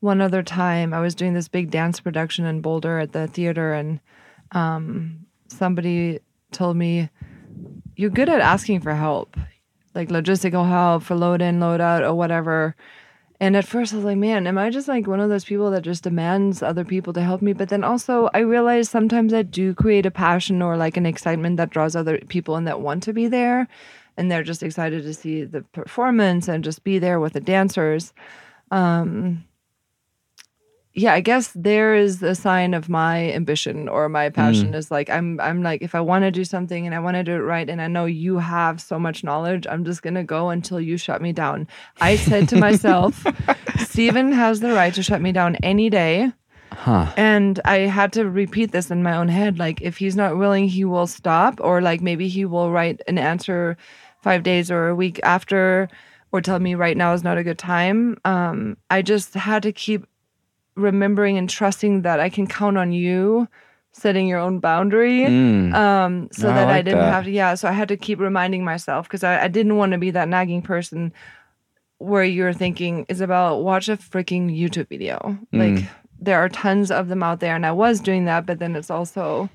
one other time. I was doing this big dance production in Boulder at the theater, and somebody told me, you're good at asking for help, like logistical help for load in, load out, or whatever. And at first I was like, man, am I just like one of those people that just demands other people to help me? But then also I realized sometimes I do create a passion or like an excitement that draws other people in that want to be there. And they're just excited to see the performance and just be there with the dancers. Yeah, I guess there is a sign of my ambition or my passion is like, I'm like, if I want to do something and I want to do it right, and I know you have so much knowledge, I'm just going to go until you shut me down. I said to myself, Steven has the right to shut me down any day. Huh. And I had to repeat this in my own head, like if he's not willing, he will stop, or like maybe he will write an answer 5 days or a week after, or tell me right now is not a good time. I just had to keep remembering and trusting that I can count on you setting your own boundary, so I had to keep reminding myself, because I didn't want to be that nagging person where you're thinking, Isabel, watch a freaking YouTube video. Like there are tons of them out there, and I was doing that, but then it's also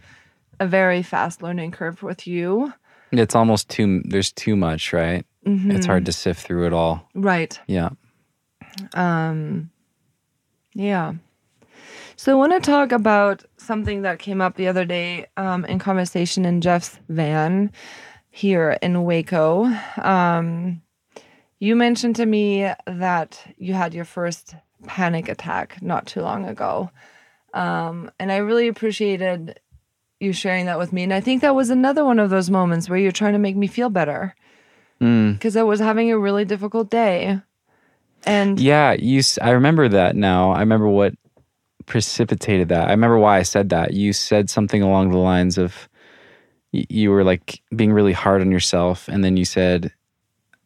a very fast learning curve with you. It's almost there's too much, right? Mm-hmm. It's hard to sift through it all. Right. Yeah. Yeah. So I want to talk about something that came up the other day in conversation in Jeff's van here in Waco. You mentioned to me that you had your first panic attack not too long ago. And I really appreciated you sharing that with me. And I think that was another one of those moments where you're trying to make me feel better. Because I was having a really difficult day. And yeah, I remember that now. I remember what precipitated that. I remember why I said that. You said something along the lines of, you were like being really hard on yourself. And then you said,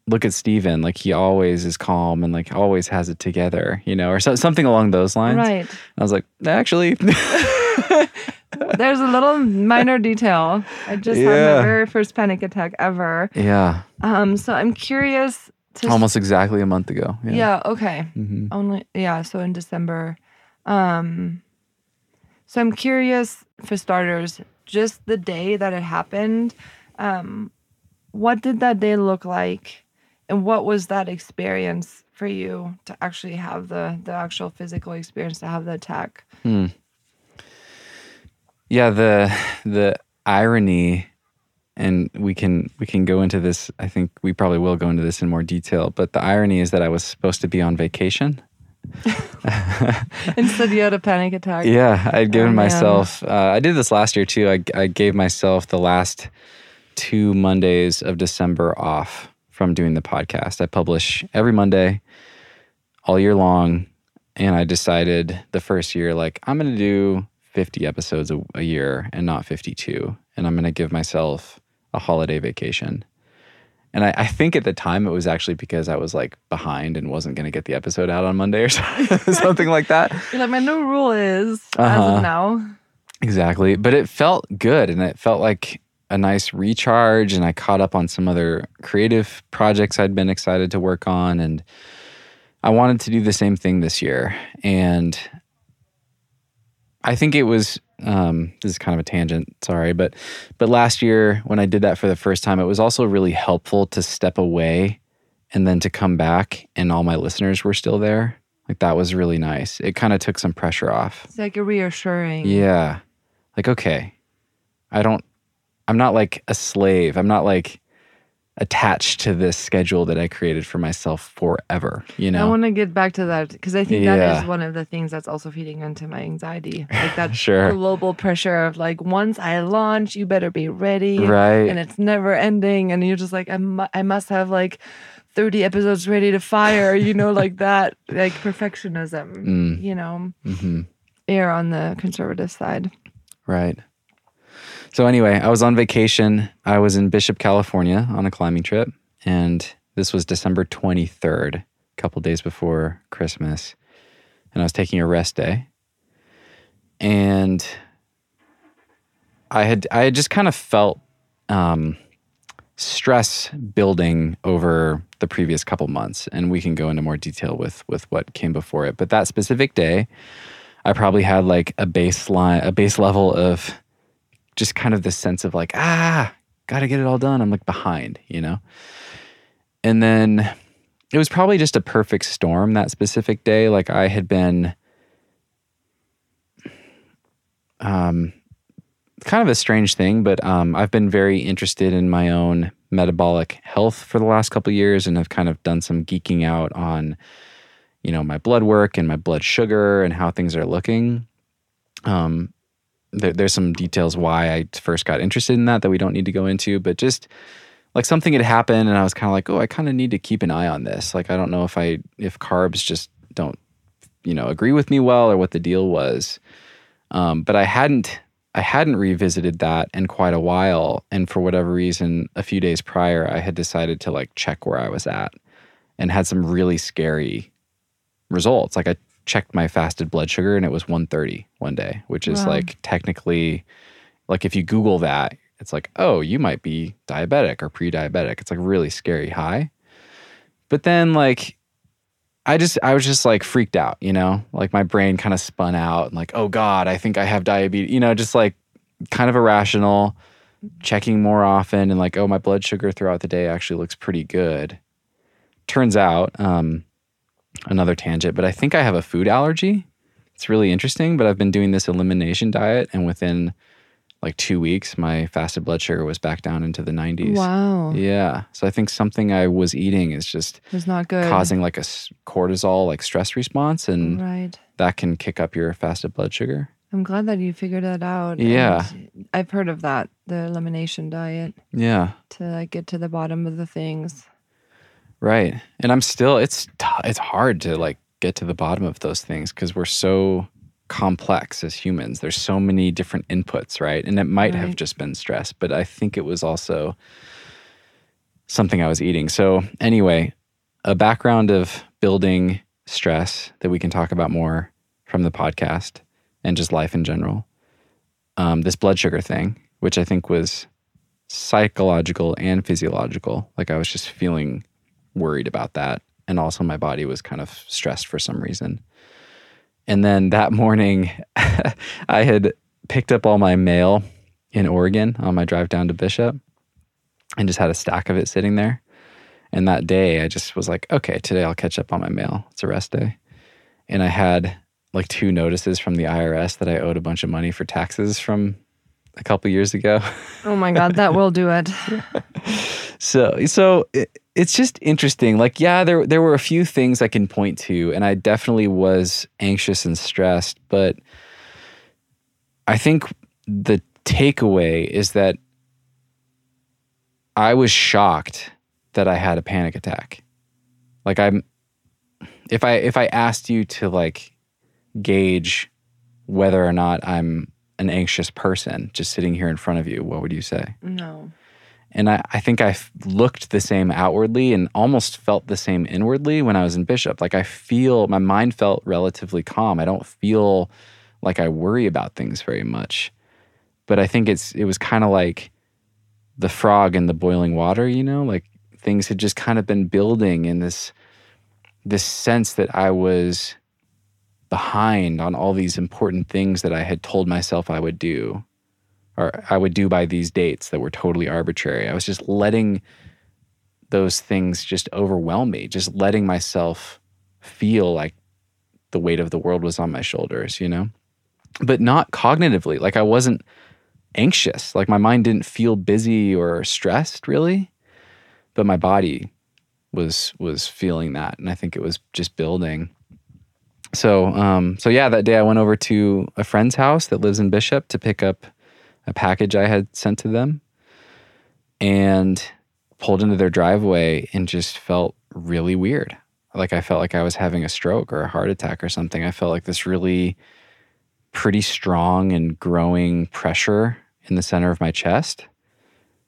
look at Steven, like he always is calm and like always has it together, you know, or something along those lines. Right. And I was like, actually. There's a little minor detail. I just had my very first panic attack ever. Yeah. So I'm curious. Almost exactly a month ago. Yeah. Okay. Mm-hmm. So in December. So I'm curious, for starters, just the day that it happened, what did that day look like? And what was that experience for you to actually have the actual physical experience to have the attack? Yeah, the irony, and we can go into this, I think we probably will go into this in more detail, but the irony is that I was supposed to be on vacation. Instead you had a panic attack. Yeah, I'd given myself, I did this last year too, I gave myself the last 2 Mondays of December off from doing the podcast. I publish every Monday all year long, and I decided the first year, like, I'm going to do 50 episodes a year and not 52, and I'm going to give myself a holiday vacation. And I think at the time it was actually because I was like behind and wasn't going to get the episode out on Monday or something like that. You're like, my new rule is as of now. Exactly. But it felt good, and it felt like a nice recharge, and I caught up on some other creative projects I'd been excited to work on, and I wanted to do the same thing this year. And I think it was, this is kind of a tangent, sorry, but last year when I did that for the first time, it was also really helpful to step away and then to come back and all my listeners were still there. Like, that was really nice. It kind of took some pressure off. It's like a reassuring. Yeah. Like, okay, I'm not like a slave. I'm not like attached to this schedule that I created for myself forever, you know? I want to get back to that, because I think that is one of the things that's also feeding into my anxiety. Like that global pressure of like, once I launch, you better be ready. Right. And it's never ending. And you're just like, I must have like 30 episodes ready to fire, you know, like that, like perfectionism, you know, air on the conservative side. Right. So anyway, I was on vacation. I was in Bishop, California on a climbing trip. And this was December 23rd, a couple days before Christmas. And I was taking a rest day. And I had just kind of felt stress building over the previous couple months. And we can go into more detail with what came before it. But that specific day, I probably had like a base level of just kind of this sense of like, gotta get it all done. I'm like behind, you know? And then it was probably just a perfect storm that specific day. Like, I had been kind of a strange thing, but I've been very interested in my own metabolic health for the last couple of years, and have kind of done some geeking out on, you know, my blood work and my blood sugar and how things are looking. There's some details why I first got interested in that we don't need to go into, but just like something had happened, and I was kind of like, oh, I kind of need to keep an eye on this. Like, I don't know if carbs just don't, you know, agree with me well, or what the deal was. But I hadn't revisited that in quite a while. And for whatever reason, a few days prior, I had decided to like check where I was at, and had some really scary results. Like, I checked my fasted blood sugar and it was 130 one day, which is like technically, like if you Google that, it's like, oh, you might be diabetic or pre-diabetic. It's like really scary high. But then like, I was just like freaked out, you know, like my brain kind of spun out and like, oh God, I think I have diabetes, you know, just like kind of irrational, checking more often, and like, oh, my blood sugar throughout the day actually looks pretty good. Turns out, another tangent, but I think I have a food allergy. It's really interesting, but I've been doing this elimination diet, and within like 2 weeks, my fasted blood sugar was back down into the 90s. Wow. Yeah. So I think something I was eating is just not good, causing like a cortisol, like stress response, and that can kick up your fasted blood sugar. I'm glad that you figured that out. Yeah. And I've heard of that, the elimination diet. Yeah. To like, get to the bottom of the things. Right. And I'm still, it's hard to like get to the bottom of those things because we're so complex as humans. There's so many different inputs, right? And it might have just been stress, but I think it was also something I was eating. So anyway, a background of building stress that we can talk about more from the podcast and just life in general. This blood sugar thing, which I think was psychological and physiological. Like I was just feeling worried about that. And also my body was kind of stressed for some reason. And then that morning, I had picked up all my mail in Oregon on my drive down to Bishop and just had a stack of it sitting there. And that day I just was like, okay, today I'll catch up on my mail. It's a rest day. And I had like 2 notices from the IRS that I owed a bunch of money for taxes from a couple years ago. Oh my God, that will do it. So it's just interesting. Like, yeah, there were a few things I can point to, and I definitely was anxious and stressed, but I think the takeaway is that I was shocked that I had a panic attack. Like if I asked you to like gauge whether or not I'm an anxious person just sitting here in front of you, what would you say? No. And I think I looked the same outwardly and almost felt the same inwardly when I was in Bishop. Like I feel, my mind felt relatively calm. I don't feel like I worry about things very much. But I think it was kind of like the frog in the boiling water, you know? Like things had just kind of been building in this sense that I was behind on all these important things that I had told myself I would do. Or I would do by these dates that were totally arbitrary. I was just letting those things just overwhelm me, just letting myself feel like the weight of the world was on my shoulders, you know? But not cognitively. Like I wasn't anxious. Like my mind didn't feel busy or stressed really, but my body was feeling that. And I think it was just building. So yeah, that day I went over to a friend's house that lives in Bishop to pick up a package I had sent to them, and pulled into their driveway and just felt really weird. Like I felt like I was having a stroke or a heart attack or something. I felt like this really pretty strong and growing pressure in the center of my chest.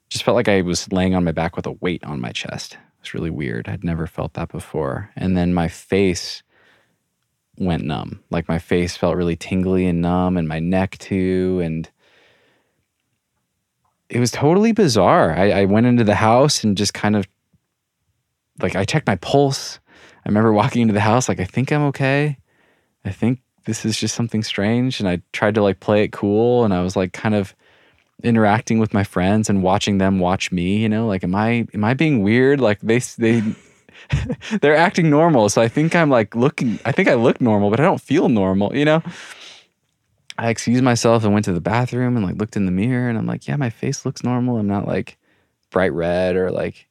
Just felt like I was laying on my back with a weight on my chest. It was really weird. I'd never felt that before. And then my face went numb. Like my face felt really tingly and numb, and my neck too, and it was totally bizarre. I went into the house and just kind of, like, I checked my pulse. I remember walking into the house, like, I think I'm okay. I think this is just something strange. And I tried to, like, play it cool. And I was, like, kind of interacting with my friends and watching them watch me, you know? Like, am I being weird? Like, they're acting normal. So I think I'm, like, I look normal, but I don't feel normal, you know? I excused myself and went to the bathroom and like looked in the mirror, and I'm like, yeah, my face looks normal. I'm not like bright red or like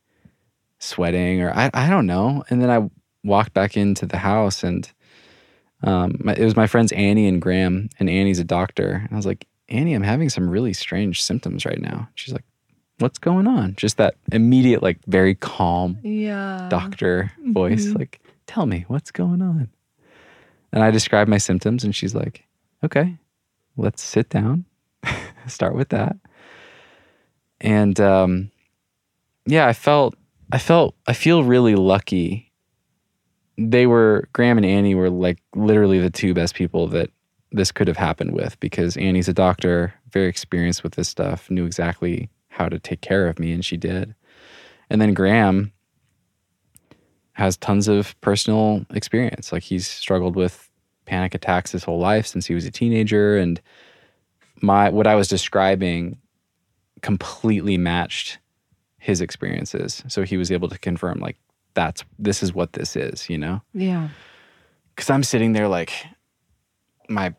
sweating or I don't know. And then I walked back into the house, and it was my friends Annie and Graham, and Annie's a doctor. And I was like, Annie, I'm having some really strange symptoms right now. She's like, what's going on? Just that immediate, like very calm doctor voice. Like, tell me what's going on. And I described my symptoms, and she's like, okay. Let's sit down, start with that. And yeah, I feel really lucky. Graham and Annie were like literally the 2 best people that this could have happened with, because Annie's a doctor, very experienced with this stuff, knew exactly how to take care of me, and she did. And then Graham has tons of personal experience. Like he's struggled with panic attacks his whole life since he was a teenager, and what I was describing completely matched his experiences. So he was able to confirm, like, this is what this is, you know? Yeah. Because I'm sitting there like my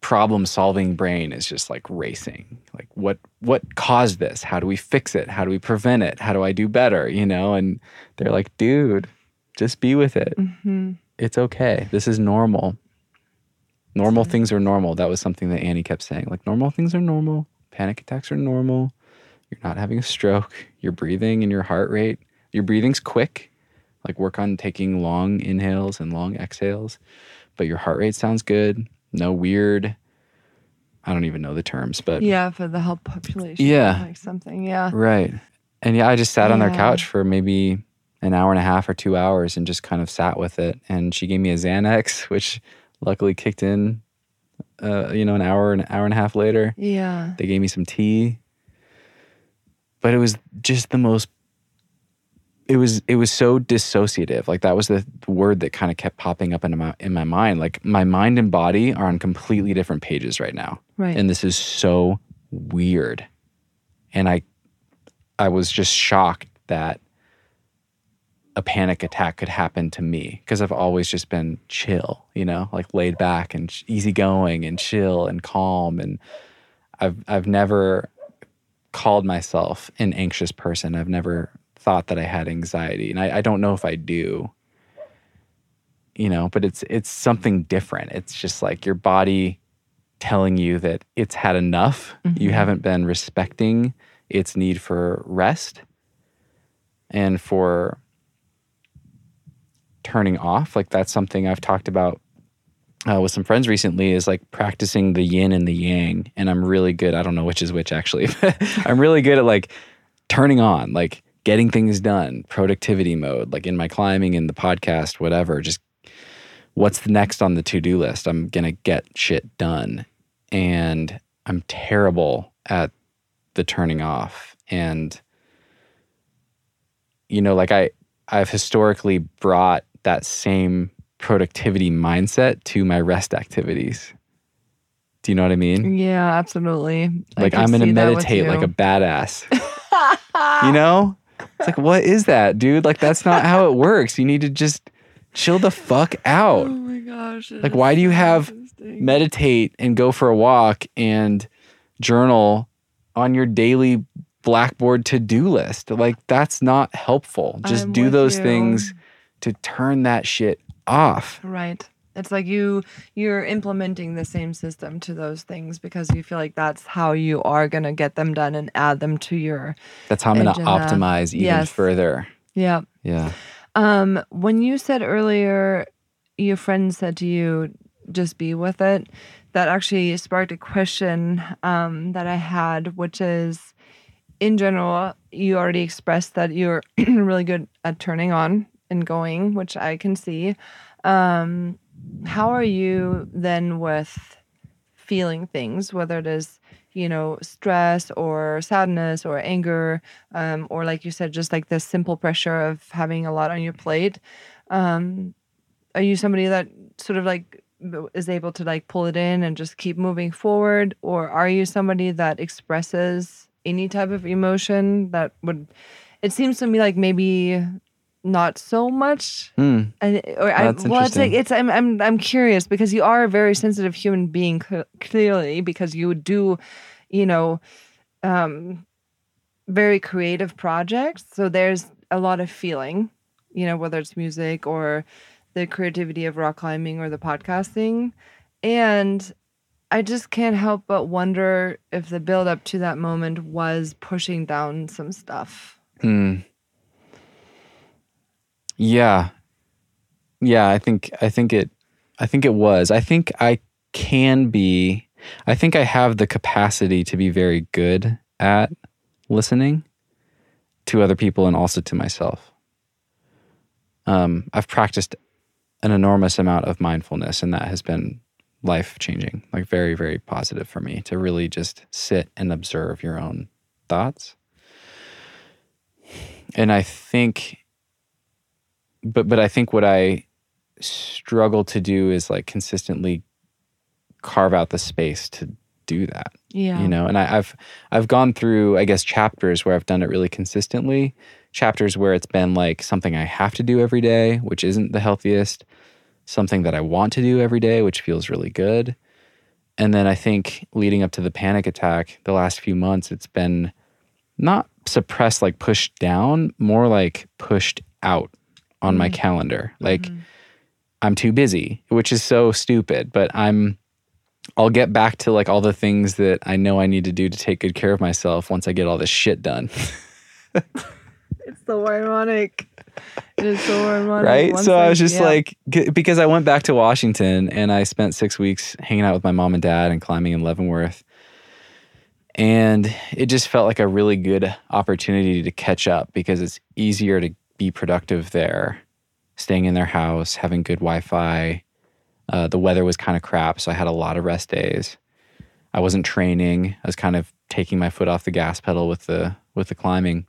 problem-solving brain is just like racing. Like, what caused this? How do we fix it? How do we prevent it? How do I do better? You know? And they're like, dude, just be with it. Mm-hmm. It's okay. This is normal. Normal things are normal. That was something that Annie kept saying. Like, normal things are normal. Panic attacks are normal. You're not having a stroke. You're breathing and your heart rate. Your breathing's quick. Like, work on taking long inhales and long exhales. But your heart rate sounds good. No weird... I don't even know the terms, but... Yeah, for the whole population. Yeah. Like something, yeah. Right. And yeah, I just sat on our couch for maybe an hour and a half or 2 hours and just kind of sat with it. And she gave me a Xanax, which luckily kicked in, an hour and a half later. Yeah. They gave me some tea. But it was just the most... It was so dissociative. Like, that was the word that kind of kept popping up in my mind. Like, my mind and body are on completely different pages right now. Right. And this is so weird. And I was just shocked that a panic attack could happen to me, because I've always just been chill, like laid back and easygoing and chill and calm. And I've never called myself an anxious person. I've never thought that I had anxiety, and I don't know if I do, but it's something different. It's just like your body telling you that it's had enough. Mm-hmm. You haven't been respecting its need for rest and for turning off. Like, that's something I've talked about with some friends recently, is like practicing the yin and the yang. And I'm really good, I don't know which is which actually, but I'm really good at like turning on, like getting things done, productivity mode, like in my climbing, in the podcast, whatever, just what's the next on the to-do list? I'm going to get shit done. And I'm terrible at the turning off. And, like I've historically brought that same productivity mindset to my rest activities. Do you know what I mean? Yeah, absolutely. Like I'm going to meditate like a badass, It's like, what is that, dude? Like, that's not how it works. You need to just chill the fuck out. Oh my gosh. Like, why do you have meditate and go for a walk and journal on your daily Blackboard to-do list? Like, that's not helpful. Just do those things to turn that shit off. Right. It's like you're implementing the same system to those things because you feel like that's how you are going to get them done and add them to your That's how I'm going to optimize even further. Yeah. Yeah. When you said earlier, your friend said to you, just be with it, that actually sparked a question that I had, which is, in general, you already expressed that you're really good at turning on and going, which I can see. How are you then with feeling things, whether it is, stress or sadness or anger, or like you said, just like the simple pressure of having a lot on your plate? Are you somebody that sort of like is able to like pull it in and just keep moving forward? Or are you somebody that expresses any type of emotion that would, it seems to me like maybe... Not so much. Mm. I'm curious because you are a very sensitive human being, clearly, because you do, very creative projects. So there's a lot of feeling, whether it's music or the creativity of rock climbing or the podcasting. And I just can't help but wonder if the build up to that moment was pushing down some stuff. Mm. Yeah, I think it was. I think I have the capacity to be very good at listening to other people and also to myself. I've practiced an enormous amount of mindfulness, and that has been life-changing, like very, very positive for me to really just sit and observe your own thoughts. And I think... But I think what I struggle to do is like consistently carve out the space to do that. Yeah. And I've gone through, I guess, chapters where I've done it really consistently, chapters where it's been like something I have to do every day, which isn't the healthiest, something that I want to do every day, which feels really good. And then I think leading up to the panic attack, the last few months, it's been not suppressed, like pushed down, more like pushed out on my calendar. Like, I'm too busy, which is so stupid, but I'm I'll get back to like all the things that I know I need to do to take good care of myself once I get all this shit done. It's so ironic. It is so ironic. Right? Once so I was just like, because I went back to Washington and I spent 6 weeks hanging out with my mom and dad and climbing in Leavenworth. And it just felt like a really good opportunity to catch up because it's easier to be productive there, staying in their house, having good Wi-Fi. The weather was kind of crap, so I had a lot of rest days. I wasn't training. I was kind of taking my foot off the gas pedal with the climbing.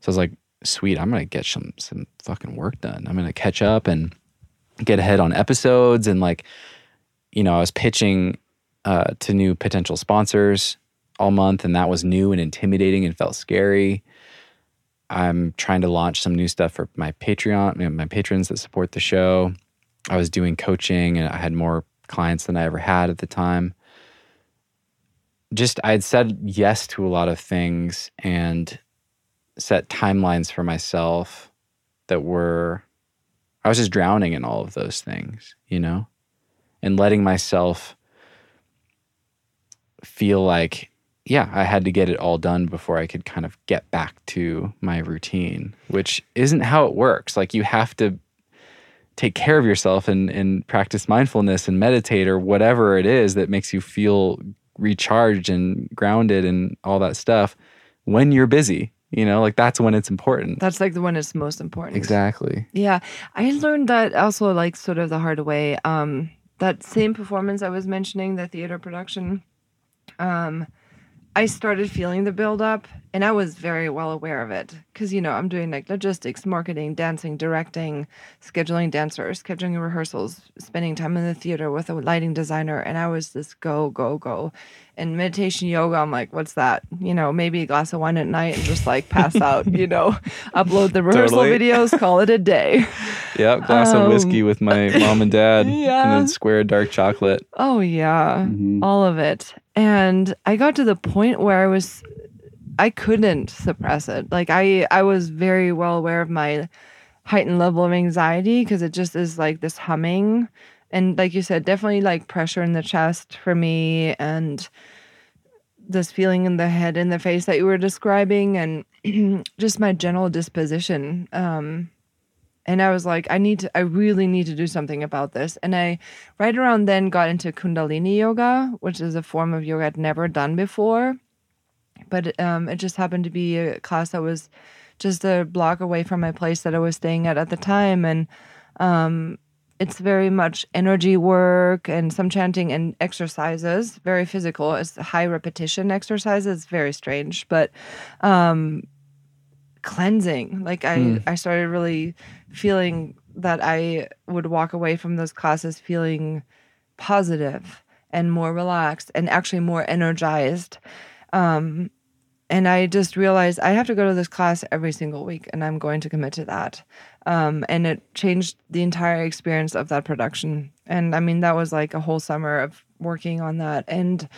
So I was like, sweet, I'm going to get some fucking work done. I'm going to catch up and get ahead on episodes. And like, you know, I was pitching to new potential sponsors all month, and that was new and intimidating and felt scary. I'm trying to launch some new stuff for my Patreon, my patrons that support the show. I was doing coaching and I had more clients than I ever had at the time. Just, I had said yes to a lot of things and set timelines for myself that were, I was just drowning in all of those things, you know, and letting myself feel like, yeah, I had to get it all done before I could kind of get back to my routine, which isn't how it works. Like you have to take care of yourself and practice mindfulness and meditate or whatever it is that makes you feel recharged and grounded and all that stuff when you're busy, you know, like that's when it's important. That's like the one that's most important. Exactly. Yeah. I learned that also like sort of the hard way. That same performance I was mentioning, the theater production, I started feeling the buildup and I was very well aware of it because, you know, I'm doing like logistics, marketing, dancing, directing, scheduling dancers, scheduling rehearsals, spending time in the theater with a lighting designer. And I was this go, go, go. And meditation yoga, I'm like, what's that? You know, maybe a glass of wine at night and just like pass out, you know, upload the rehearsal videos, call it a day. Yep, glass of whiskey with my mom and dad and then square dark chocolate. Oh, yeah, all of it. And I got to the point where I couldn't suppress it. Like I was very well aware of my heightened level of anxiety because it just is like this humming. And like you said, definitely like pressure in the chest for me and this feeling in the head and the face that you were describing and just my general disposition. And I was like, I really need to do something about this. And I right around then got into Kundalini yoga, which is a form of yoga I'd never done before. But it just happened to be a class that was just a block away from my place that I was staying at the time. And it's very much energy work and some chanting and exercises, very physical. It's high repetition exercises, very strange. But cleansing, like I started really feeling that I would walk away from those classes feeling positive and more relaxed and actually more energized. And I just realized I have to go to this class every single week and I'm going to commit to that. And it changed the entire experience of that production. And I mean, that was like a whole summer of working on that. And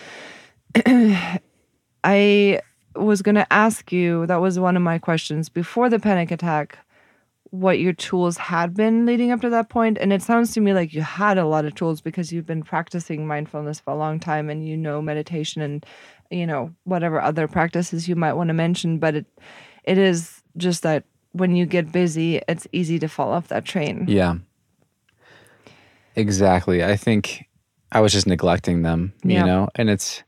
I was going to ask you, that was one of my questions before the panic attack, what your tools had been leading up to that point. And it sounds to me like you had a lot of tools because you've been practicing mindfulness for a long time and you know meditation and, you know, whatever other practices you might want to mention. But it is just that when you get busy, it's easy to fall off that train. Yeah, exactly. I think I was just neglecting them, you know, and it's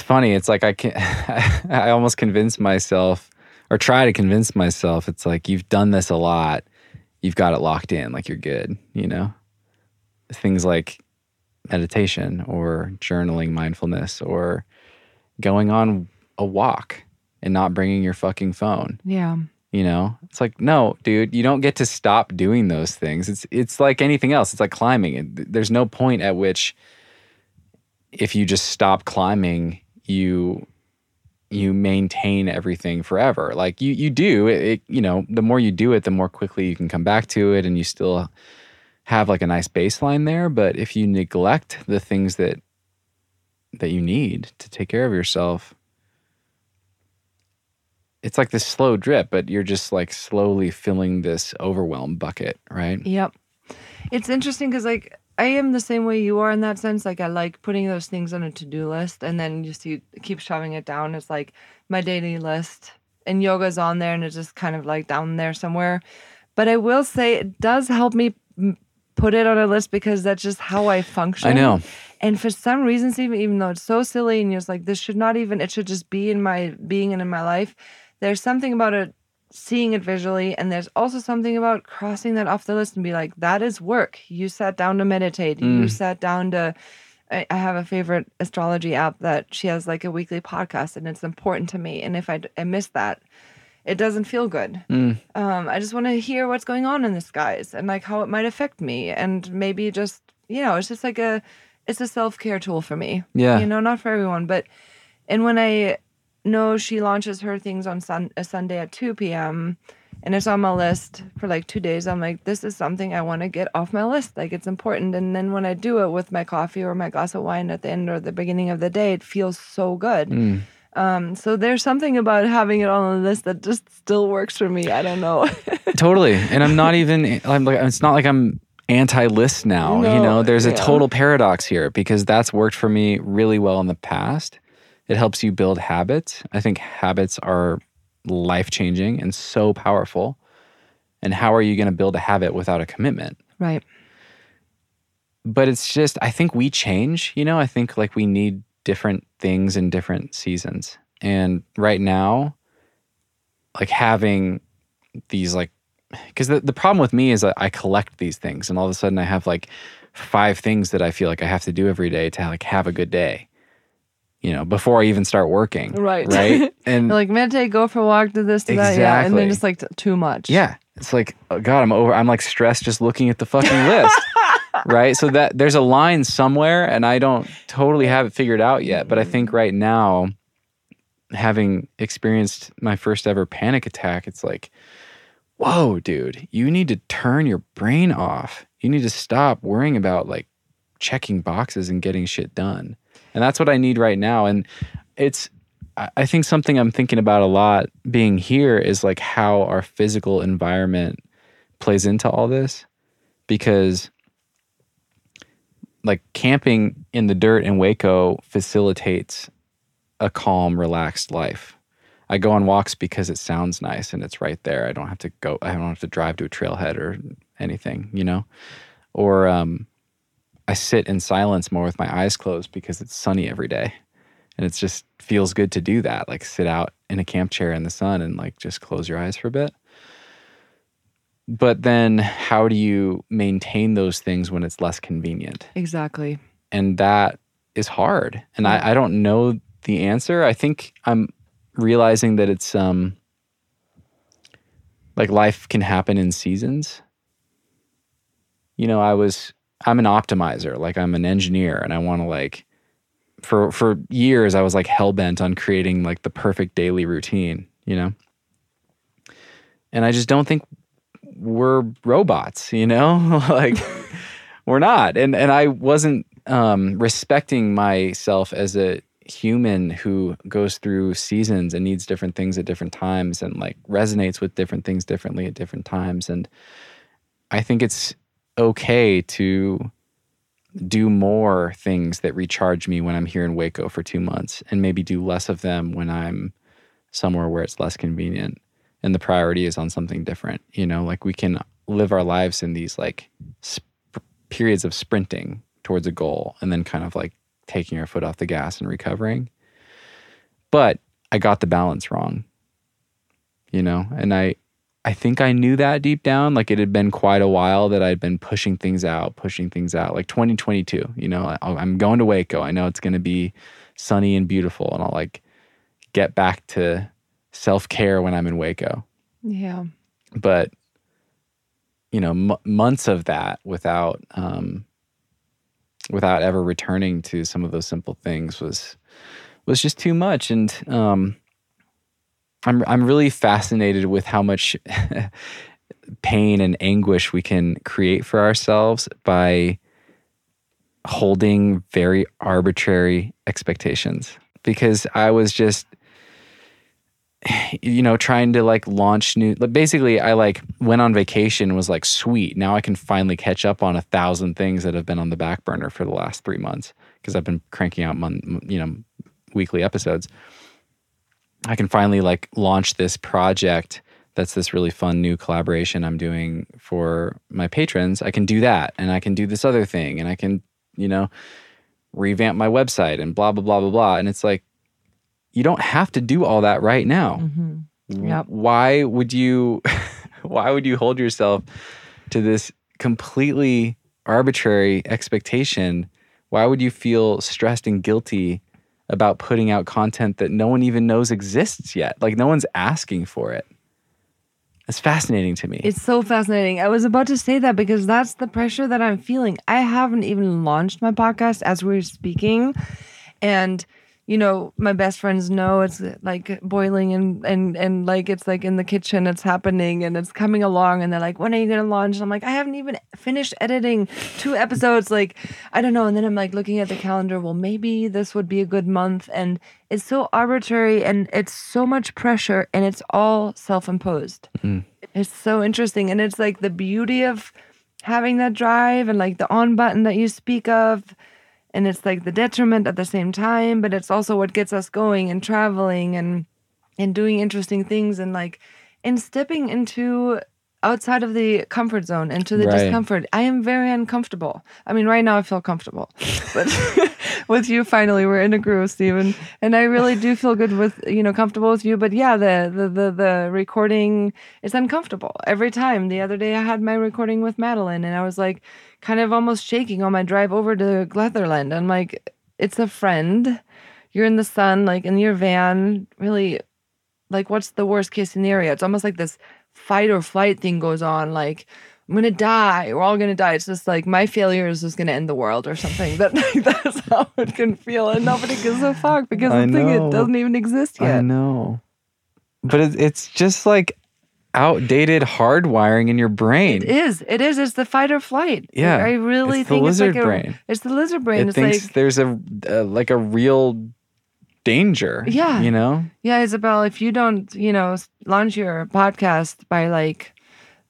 funny. It's like I almost convince myself or try to convince myself. It's like, you've done this a lot. You've got it locked in. Like you're good, you know, things like meditation or journaling, mindfulness, or going on a walk and not bringing your fucking phone. Yeah. You know, it's like, no, dude, you don't get to stop doing those things. It's like anything else. It's like climbing. There's no point at which if you just stop climbing, you maintain everything forever. Like you do it, you know, the more you do it, the more quickly you can come back to it and you still have like a nice baseline there. But if you neglect the things that you need to take care of yourself, it's like this slow drip, but you're just like slowly filling this overwhelm bucket, right? Yep. It's interesting because like I am the same way you are in that sense. Like, I like putting those things on a to-do list, and then just you keep shoving it down. It's like my daily list, and yoga's on there, and it's just kind of like down there somewhere. But I will say it does help me put it on a list because that's just how I function. I know. And for some reason, even though it's so silly, and you're just like, this should not even, it should just be in my being and in my life. There's something about it, seeing it visually, and there's also something about crossing that off the list and be like, that is work. You sat down to meditate. You sat down to, I have a favorite astrology app that she has like a weekly podcast, and it's important to me. And if I miss that, it doesn't feel good. I just want to hear what's going on in the skies and like how it might affect me. And maybe just, you know, it's just like it's a self-care tool for me. Yeah. You know, not for everyone, but, and when I know she launches her things on Sunday at 2 p.m. and it's on my list for like 2 days, I'm like, this is something I want to get off my list. Like, it's important. And then when I do it with my coffee or my glass of wine at the end or the beginning of the day, it feels so good. So there's something about having it on the list that just still works for me. I don't know. Totally. And it's not like I'm anti-list now. No, you know, there's a total paradox here because that's worked for me really well in the past. It helps you build habits. I think habits are life-changing and so powerful. And how are you going to build a habit without a commitment? Right. But it's just, I think we change, you know? I think like we need different things in different seasons. And right now, like having these like, because the problem with me is that I collect these things and all of a sudden I have like 5 things that I feel like I have to do every day to like have a good day. You know, before I even start working. Right? And like, meditate, go for a walk, do this, do that. Yeah. And then just like too much. Yeah. It's like, oh God, I'm like stressed just looking at the fucking list. Right? So that there's a line somewhere and I don't totally have it figured out yet. But I think right now, having experienced my first ever panic attack, it's like, whoa, dude, you need to turn your brain off. You need to stop worrying about like checking boxes and getting shit done. And that's what I need right now. And it's, I think something I'm thinking about a lot being here is like how our physical environment plays into all this. Because like camping in the dirt in Waco facilitates a calm, relaxed life. I go on walks because it sounds nice and it's right there. I don't have to drive to a trailhead or anything, you know? Or, I sit in silence more with my eyes closed because it's sunny every day. And it just feels good to do that. Like sit out in a camp chair in the sun and like just close your eyes for a bit. But then how do you maintain those things when it's less convenient? Exactly. And that is hard. And yeah. I don't know the answer. I think I'm realizing that it's like life can happen in seasons. You know, I'm an optimizer, like I'm an engineer and I want to like, for years I was like hell-bent on creating like the perfect daily routine, you know? And I just don't think we're robots, you know? Like we're not. And I wasn't respecting myself as a human who goes through seasons and needs different things at different times and like resonates with different things differently at different times. And I think it's okay to do more things that recharge me when I'm here in Waco for 2 months and maybe do less of them when I'm somewhere where it's less convenient and the priority is on something different. You know, like we can live our lives in these like periods of sprinting towards a goal and then kind of like taking our foot off the gas and recovering. But I got the balance wrong, you know, and I think I knew that deep down. Like it had been quite a while that I'd been pushing things out. Like 2022, you know, I'm going to Waco. I know it's going to be sunny and beautiful and I'll like get back to self-care when I'm in Waco. Yeah. But, you know, months of that without, without ever returning to some of those simple things was just too much. And, I'm really fascinated with how much pain and anguish we can create for ourselves by holding very arbitrary expectations. Because I was just you know, trying to like launch new, but basically I like went on vacation and was like, sweet, now I can finally catch up on 1,000 things that have been on the back burner for the last 3 months because I've been cranking out weekly episodes. I can finally like launch this project that's this really fun new collaboration I'm doing for my patrons. I can do that, and I can do this other thing, and I can, you know, revamp my website and blah, blah, blah, blah, blah. And it's like, you don't have to do all that right now. Mm-hmm. Yep. Why would you hold yourself to this completely arbitrary expectation? Why would you feel stressed and guilty about putting out content that no one even knows exists yet? Like, no one's asking for it. It's fascinating to me. It's so fascinating. I was about to say that because that's the pressure that I'm feeling. I haven't even launched my podcast as we're speaking. And, you know, my best friends know it's like boiling and like it's like in the kitchen, it's happening and it's coming along. And they're like, when are you going to launch? And I'm like, I haven't even finished editing 2 episodes. Like, I don't know. And then I'm like looking at the calendar. Well, maybe this would be a good month. And it's so arbitrary and it's so much pressure and it's all self-imposed. Mm. It's so interesting. And it's like the beauty of having that drive and like the on button that you speak of. And it's like the detriment at the same time, but it's also what gets us going and traveling and doing interesting things and like and stepping into outside of the comfort zone, into the discomfort. I am very uncomfortable. I mean, right now I feel comfortable. But with you, finally, we're in a groove, Steven. And I really do feel good with, you know, comfortable with you. But yeah, the recording is uncomfortable every time. The other day I had my recording with Madeline and I was like kind of almost shaking on my drive over to Gletherland. I'm like, it's a friend. You're in the sun, like in your van. Really, like, what's the worst case scenario? It's almost like this fight or flight thing goes on, like I'm gonna die, we're all gonna die, it's just like my failure is just gonna end the world or something. That's how it can feel, and nobody gives a fuck because I think it doesn't even exist yet. I know, but it's just like outdated hardwiring in your brain. It is it's the fight or flight. Yeah, I really think it's like brain. It's the lizard brain. It thinks like, there's a real danger. Yeah. You know? Yeah, Isabel, if you don't, you know, launch your podcast by like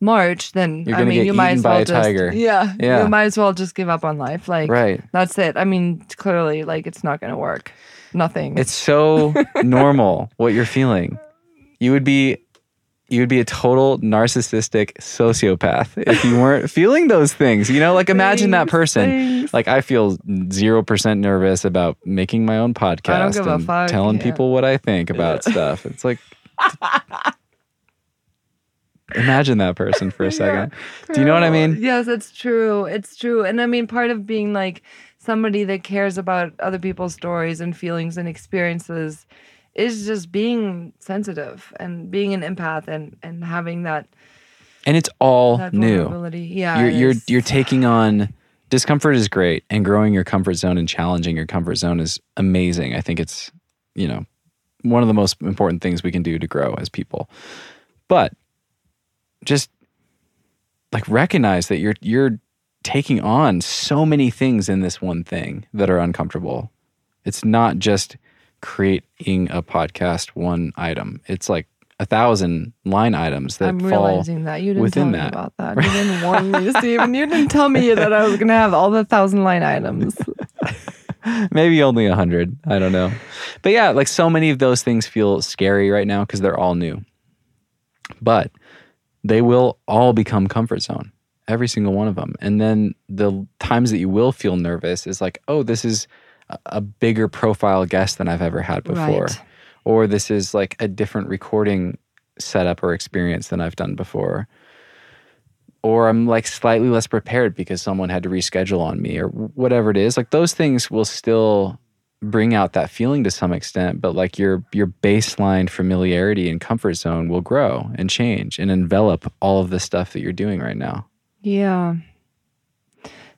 March, then you might as well just you might as well just give up on life. Like that's it. I mean, clearly like it's not gonna work. Nothing. It's so normal what you're feeling. You would be a total narcissistic sociopath if you weren't feeling those things. You know, like imagine that person. Like I feel 0% nervous about making my own podcast. I don't give a fuck. Telling people what I think about stuff. It's like, imagine that person for a second. Yeah, do you know what I mean? Yes, it's true. It's true. And I mean, part of being like somebody that cares about other people's stories and feelings and experiences is just being sensitive and being an empath and having that, and it's all new. Yeah, you're taking on discomfort is great, and growing your comfort zone and challenging your comfort zone is amazing. I think it's, you know, one of the most important things we can do to grow as people. But just like recognize that you're taking on so many things in this one thing that are uncomfortable. It's not just creating a podcast, one item. It's like 1,000 line items that I'm realizing that you didn't tell me that. About that. You didn't warn me, Steven. You didn't tell me that I was going to have all the 1,000 line items. Maybe only 100. I don't know. But yeah, like so many of those things feel scary right now because they're all new. But they will all become comfort zone. Every single one of them. And then the times that you will feel nervous is like, oh, this is a bigger profile guest than I've ever had before. Right. Or this is like a different recording setup or experience than I've done before. Or I'm like slightly less prepared because someone had to reschedule on me or whatever it is. Like those things will still bring out that feeling to some extent, but like your baseline familiarity and comfort zone will grow and change and envelop all of the stuff that you're doing right now. Yeah.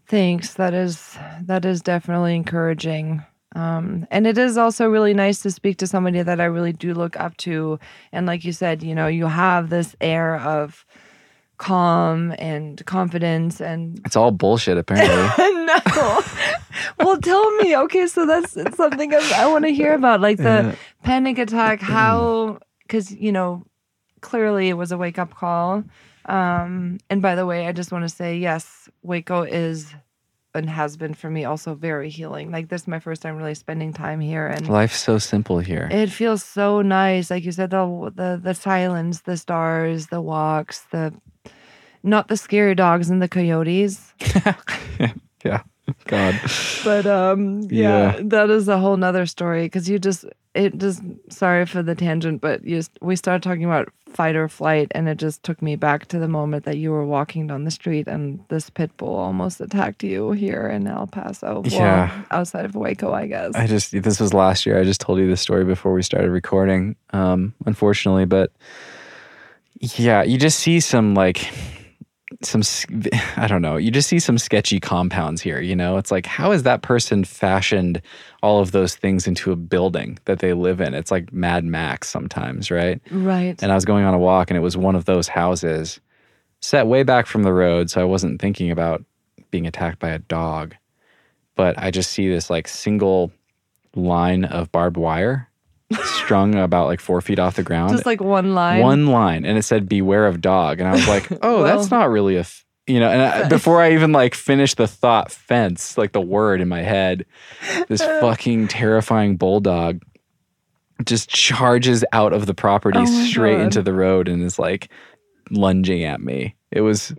Thanks. That is definitely encouraging. And it is also really nice to speak to somebody that I really do look up to. And like you said, you know, you have this air of calm and confidence and it's all bullshit apparently. No. Well, tell me. Okay, so that's something I want to hear about, like the panic attack, how because, you know, clearly it was a wake-up call. And by the way, I just want to say, yes, Waco is and has been for me also very healing. Like, this is my first time really spending time here. And life's so simple here. It feels so nice. Like you said, the silence, the stars, the walks, the not the scary dogs and the coyotes. Yeah. God. But yeah, that is a whole nother story, because you just, it just, sorry for the tangent, but we started talking about fight or flight, and it just took me back to the moment that you were walking down the street and this pit bull almost attacked you here in El Paso. Well, outside of Waco, I guess. This was last year. I just told you this story before we started recording, unfortunately, but yeah, you just see some sketchy compounds here, you know? It's like, how has that person fashioned all of those things into a building that they live in? It's like Mad Max sometimes, right? Right. And I was going on a walk, and it was one of those houses set way back from the road, so I wasn't thinking about being attacked by a dog. But I just see this like single line of barbed wire strung about like 4 feet off the ground. Just like one line? One line. And it said, beware of dog. And I was like, oh, well, that's not really you know, and before I even like finished the thought, fence, like the word in my head, this fucking terrifying bulldog just charges out of the property straight into the road and is like lunging at me. It was...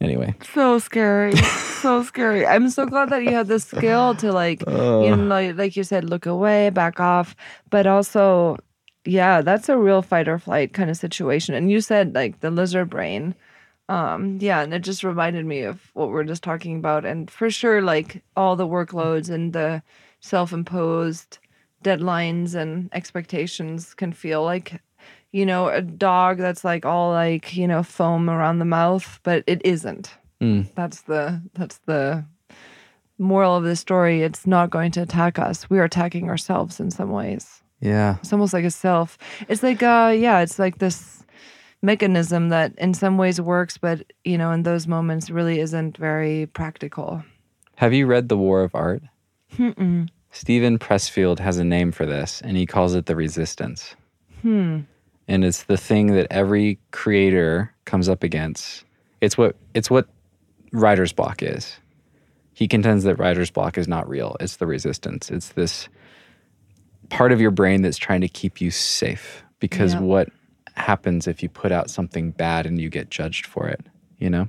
Anyway. So scary. So scary. I'm so glad that you had the skill to you know, like you said, look away, back off. But also, yeah, that's a real fight or flight kind of situation. And you said like the lizard brain. Yeah, and it just reminded me of what we're just talking about. And for sure, like all the workloads and the self-imposed deadlines and expectations can feel like, you know, a dog that's like all like, you know, foam around the mouth, but it isn't. Mm. That's the moral of the story. It's not going to attack us. We are attacking ourselves in some ways. Yeah. It's almost like a self. It's like, it's like this mechanism that in some ways works, but, you know, in those moments really isn't very practical. Have you read The War of Art? Mm-mm. Stephen Pressfield has a name for this, and he calls it the resistance. Hmm. And it's the thing that every creator comes up against. It's what writer's block is. He contends that writer's block is not real. It's the resistance. It's this part of your brain that's trying to keep you safe. Because what happens if you put out something bad and you get judged for it, you know?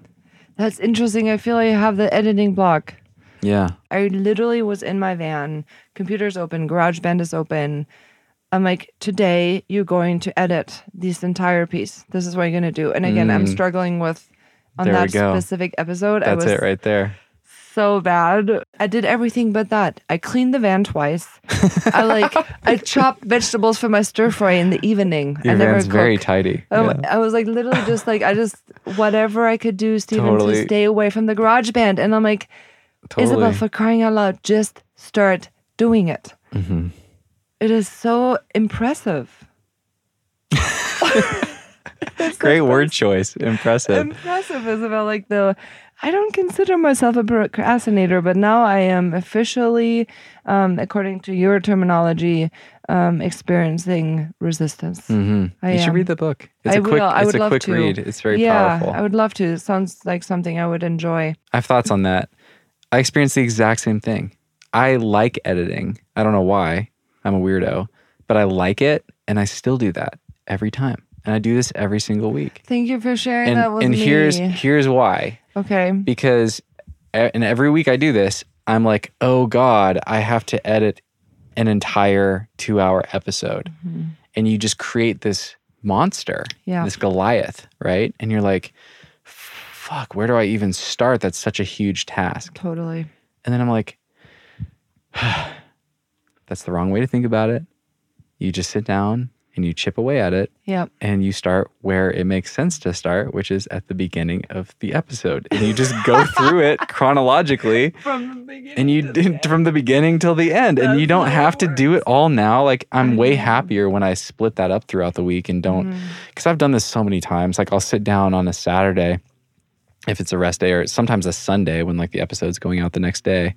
That's interesting. I feel like I have the editing block. Yeah. I literally was in my van. Computer's open. GarageBand is open. I'm like, today you're going to edit this entire piece. This is what you're going to do. And again, I'm struggling with, on there that specific episode. That's it right there. So bad. I did everything but that. I cleaned the van twice. I chopped vegetables for my stir fry in the evening. Your van's very tidy. Yeah. I was like, literally just like, whatever I could do, Steven, to stay away from the GarageBand. And I'm like, Isabel, for crying out loud, just start doing it. Mm-hmm. It is so impressive. Great word choice. Impressive. Impressive is about like I don't consider myself a procrastinator, but now I am officially, according to your terminology, experiencing resistance. Mm-hmm. You should read the book. It's a quick read. It's very powerful. Yeah, I would love to. It sounds like something I would enjoy. I have thoughts on that. I experienced the exact same thing. I like editing. I don't know why. I'm a weirdo, but I like it, and I still do that every time. And I do this every single week. Thank you for sharing that with me. And here's why. Okay. Because every week I do this, I'm like, oh God, I have to edit an entire 2-hour episode. Mm-hmm. And you just create this monster, this Goliath, right? And you're like, fuck, where do I even start? That's such a huge task. Totally. And then I'm like, that's the wrong way to think about it. You just sit down and you chip away at it. Yep. And you start where it makes sense to start, which is at the beginning of the episode. And you just go through it chronologically. From the beginning. And you did from the beginning till the end. That's and you don't have to do it all now. Like, I'm way happier when I split that up throughout the week and don't, because I've done this so many times. Like, I'll sit down on a Saturday if it's a rest day, or sometimes a Sunday when like the episode's going out the next day.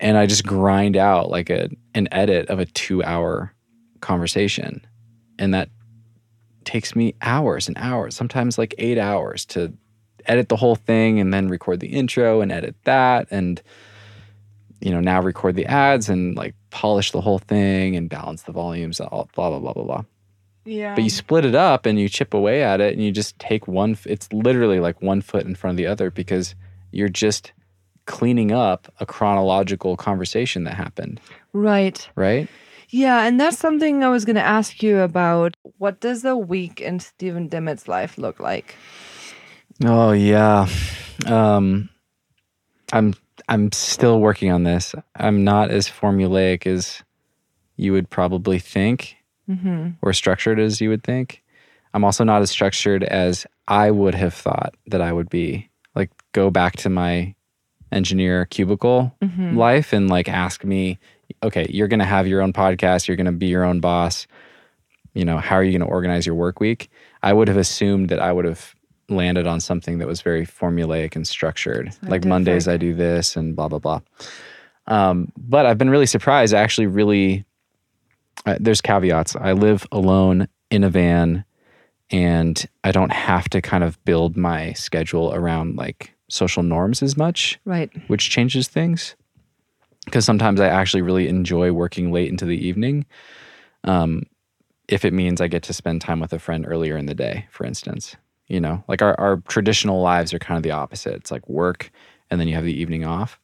And I just grind out like an edit of a 2-hour conversation. And that takes me hours and hours, sometimes like 8 hours to edit the whole thing and then record the intro and edit that and, you know, now record the ads and like polish the whole thing and balance the volumes, blah, blah, blah, blah, blah. Yeah. But you split it up and you chip away at it and you just take one, it's literally like one foot in front of the other because you're just cleaning up a chronological conversation that happened. Right. Right? Yeah, and that's something I was going to ask you about. What does a week in Steven Dimmitt's life look like? Oh, yeah. I'm still working on this. I'm not as formulaic as you would probably think, mm-hmm. or structured as you would think. I'm also not as structured as I would have thought that I would be. Like, go back to my engineer cubicle mm-hmm. life and like ask me, okay, you're going to have your own podcast. You're going to be your own boss. You know, how are you going to organize your work week? I would have assumed that I would have landed on something that was very formulaic and structured. Like Mondays I do this and blah, blah, blah. But I've been really surprised. I actually really, there's caveats. I live alone in a van and I don't have to kind of build my schedule around like social norms as much. Right. Which changes things. Because sometimes I actually really enjoy working late into the evening. If it means I get to spend time with a friend earlier in the day, for instance. You know, like our traditional lives are kind of the opposite. It's like work and then you have the evening off.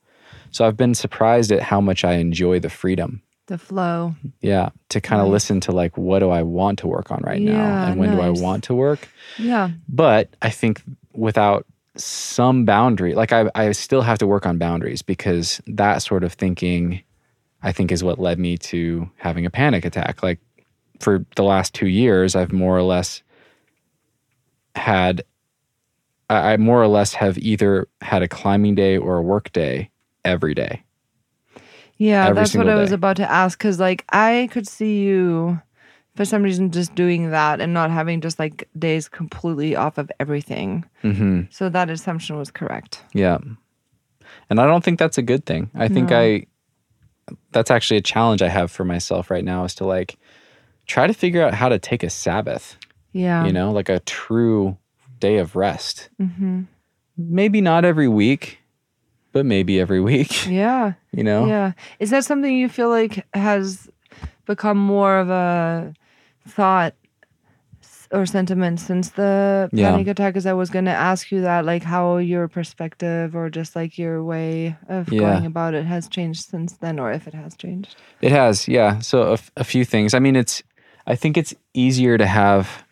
So I've been surprised at how much I enjoy the freedom. The flow. Yeah. To kind of listen to like, what do I want to work on right now? And when do I want to work? Yeah. But I think without some boundary, like I still have to work on boundaries because that sort of thinking, I think, is what led me to having a panic attack. Like for the last 2 years, I've more or less have either had a climbing day or a work day every day. Yeah, that's what I was about to ask, because like I could see you for some reason just doing that and not having just like days completely off of everything. Mm-hmm. So that assumption was correct. Yeah. And I don't think that's a good thing. I think that's actually a challenge I have for myself right now is to like try to figure out how to take a Sabbath. Yeah. You know, like a true day of rest. Mm-hmm. Maybe not every week, but maybe every week. Yeah. You know? Yeah. Is that something you feel like has become more of a thought or sentiment since the panic attack? Because I was going to ask you that, like how your perspective or just like your way of going about it has changed since then, or if it has changed. It has, yeah. So a few things. I mean, I think it's easier to have...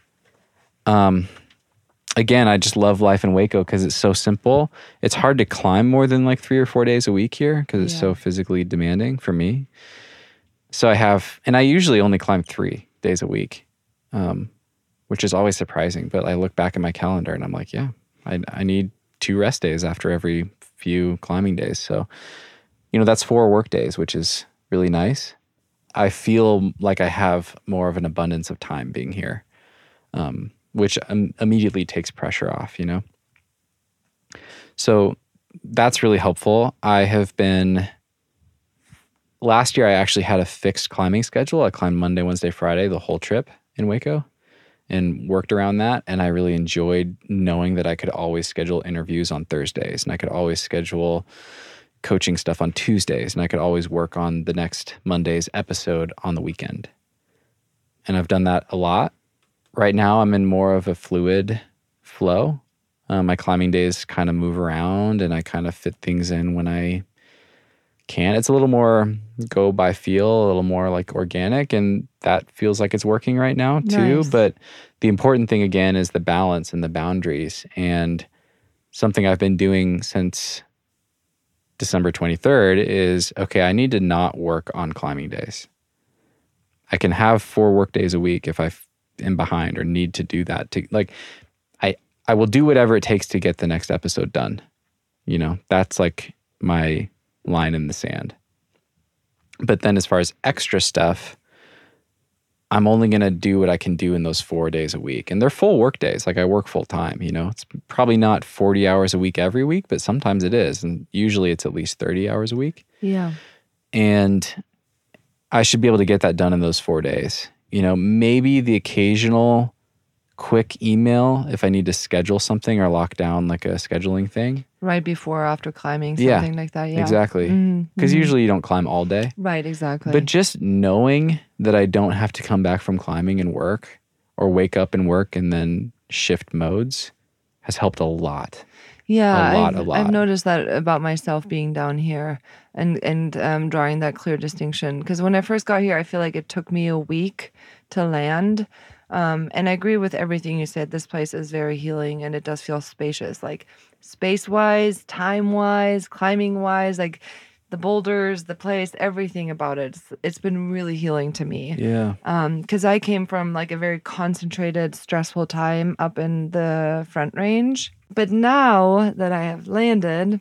Again, I just love life in Waco because it's so simple. It's hard to climb more than like 3 or 4 days a week here because it's so physically demanding for me. So I usually only climb 3 days a week, which is always surprising. But I look back at my calendar and I'm like, yeah, I need 2 rest days after every few climbing days. So, you know, that's 4 work days, which is really nice. I feel like I have more of an abundance of time being here. Which immediately takes pressure off, you know? So that's really helpful. Last year I actually had a fixed climbing schedule. I climbed Monday, Wednesday, Friday, the whole trip in Waco and worked around that. And I really enjoyed knowing that I could always schedule interviews on Thursdays and I could always schedule coaching stuff on Tuesdays and I could always work on the next Monday's episode on the weekend. And I've done that a lot. Right now, I'm in more of a fluid flow. My climbing days kind of move around and I kind of fit things in when I can. It's a little more go by feel, a little more like organic, and that feels like it's working right now too. Nice. But the important thing again is the balance and the boundaries. And something I've been doing since December 23rd is, okay, I need to not work on climbing days. I can have 4 work days a week if I am behind or need to do that to like I will do whatever it takes to get the next episode done. You know, that's like my line in the sand. But then as far as extra stuff, I'm only going to do what I can do in those 4 days a week. And they're full work days. Like I work full time, you know, it's probably not 40 hours a week every week, but sometimes it is. And usually it's at least 30 hours a week. Yeah. And I should be able to get that done in those 4 days. You know, maybe the occasional quick email if I need to schedule something or lock down like a scheduling thing. Right before or after climbing, something like that. Yeah, exactly. Because usually you don't climb all day. Right, exactly. But just knowing that I don't have to come back from climbing and work or wake up and work and then shift modes has helped a lot. Yeah, a lot. I've noticed that about myself being down here and drawing that clear distinction. Because when I first got here, I feel like it took me a week to land. And I agree with everything you said. This place is very healing and it does feel spacious, like space-wise, time-wise, climbing-wise, like the boulders, the place, everything about it. It's been really healing to me. Yeah. Because I came from like a very concentrated, stressful time up in the Front Range. But now that I have landed,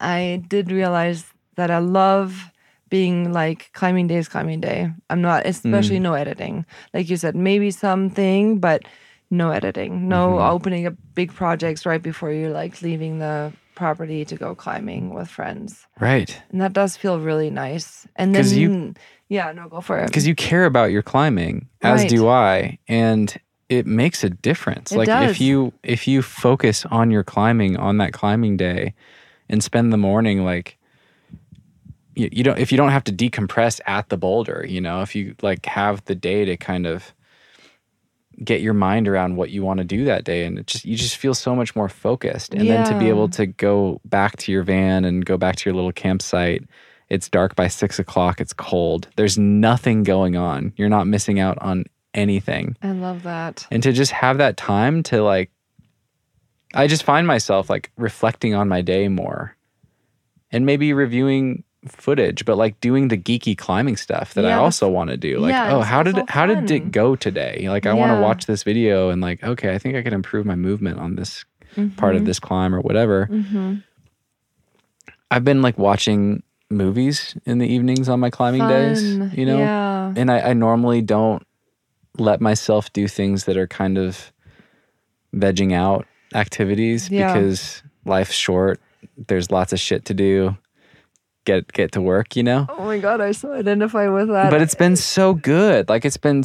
I did realize that I love being like climbing day is climbing day. I'm not, especially no editing. Like you said, maybe something, but no editing, no opening up big projects right before you're like leaving the property to go climbing with friends. Right. And that does feel really nice. And then, go for it. Because you care about your climbing, as do I. And it makes a difference. It like does. If you focus on your climbing on that climbing day and spend the morning like you don't, if you don't have to decompress at the boulder, you know, if you like have the day to kind of get your mind around what you want to do that day, and it just, you just feel so much more focused. And then to be able to go back to your van and go back to your little campsite, it's dark by 6 o'clock, it's cold, there's nothing going on, you're not missing out on anything. I love that. And to just have that time to like, I just find myself like reflecting on my day more and maybe reviewing footage, but like doing the geeky climbing stuff that I also want to do. Like, how did it go today? Like, I want to watch this video and like, okay, I think I can improve my movement on this part of this climb or whatever. I've been like watching movies in the evenings on my climbing days, you know? Yeah. And I normally don't let myself do things that are kind of vegging out activities because life's short. There's lots of shit to do. Get to work, you know? Oh my God, I so identify with that. But it's been so good. Like it's been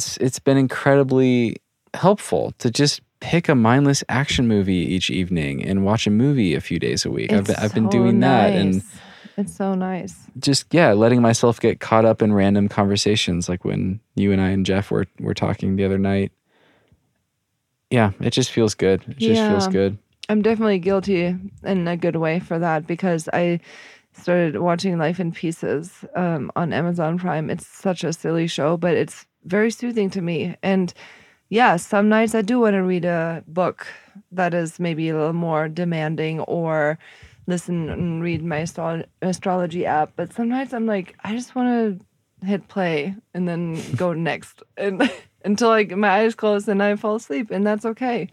incredibly helpful to just pick a mindless action movie each evening and watch a movie a few days a week. I've been doing that, and it's so nice. Just, letting myself get caught up in random conversations, like when you and I and Jeff were talking the other night. Yeah, it just feels good. It just feels good. I'm definitely guilty in a good way for that, because I started watching Life in Pieces on Amazon Prime. It's such a silly show, but it's very soothing to me. And some nights I do want to read a book that is maybe a little more demanding, or listen and read my astrology app, but sometimes I'm like, I just want to hit play and then go next, and until like my eyes close and I fall asleep, and that's okay.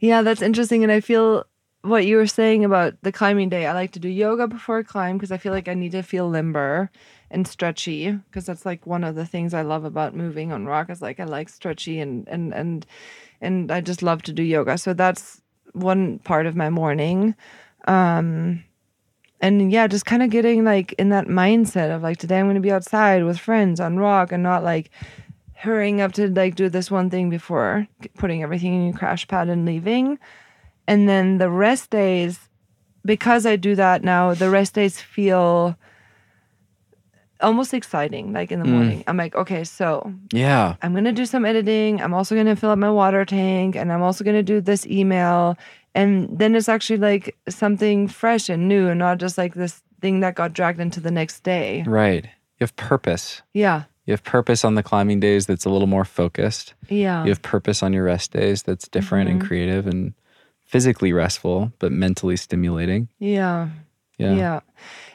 That's interesting. And I feel what you were saying about the climbing day. I like to do yoga before I climb because I feel like I need to feel limber and stretchy, because that's like one of the things I love about moving on rock is like I like stretchy and I just love to do yoga. So that's one part of my morning. Just kind of getting like in that mindset of like, today I'm going to be outside with friends on rock and not like hurrying up to like do this one thing before putting everything in your crash pad and leaving. And then the rest days, because I do that now, the rest days feel almost exciting, like in the morning. I'm like, okay, so I'm going to do some editing. I'm also going to fill up my water tank, and I'm also going to do this email. And then it's actually like something fresh and new, and not just like this thing that got dragged into the next day. Right. You have purpose. Yeah. You have purpose on the climbing days that's a little more focused. Yeah. You have purpose on your rest days that's different and creative and physically restful, but mentally stimulating. Yeah. Yeah. Yeah.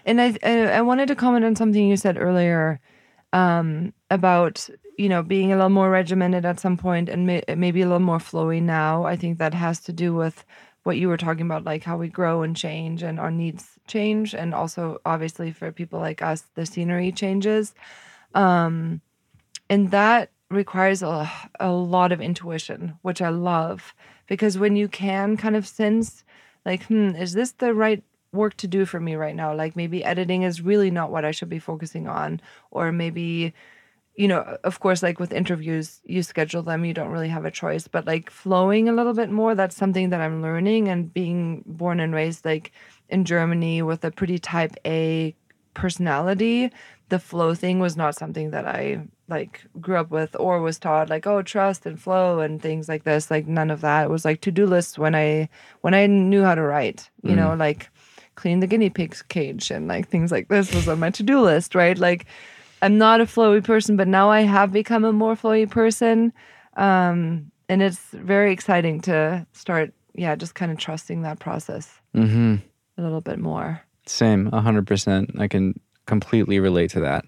And I wanted to comment on something you said earlier about, you know, being a little more regimented at some point and maybe a little more flowy now. I think that has to do with what you were talking about, like how we grow and change and our needs change. And also, obviously, for people like us, the scenery changes. And that requires a lot of intuition, which I love, because when you can kind of sense like, is this the right work to do for me right now? Like maybe editing is really not what I should be focusing on, or maybe you know, of course, like with interviews, you schedule them, you don't really have a choice, but like flowing a little bit more, that's something that I'm learning. And being born and raised like in Germany with a pretty type A personality, the flow thing was not something that I like grew up with or was taught, like, oh, trust and flow and things like this. Like none of that. It was like to-do lists when I knew how to write, you know, like clean the guinea pig's cage and like things like this was on my to-do list, right? Like, I'm not a flowy person, but now I have become a more flowy person. And it's very exciting to start, just kind of trusting that process a little bit more. Same, 100%. I can completely relate to that.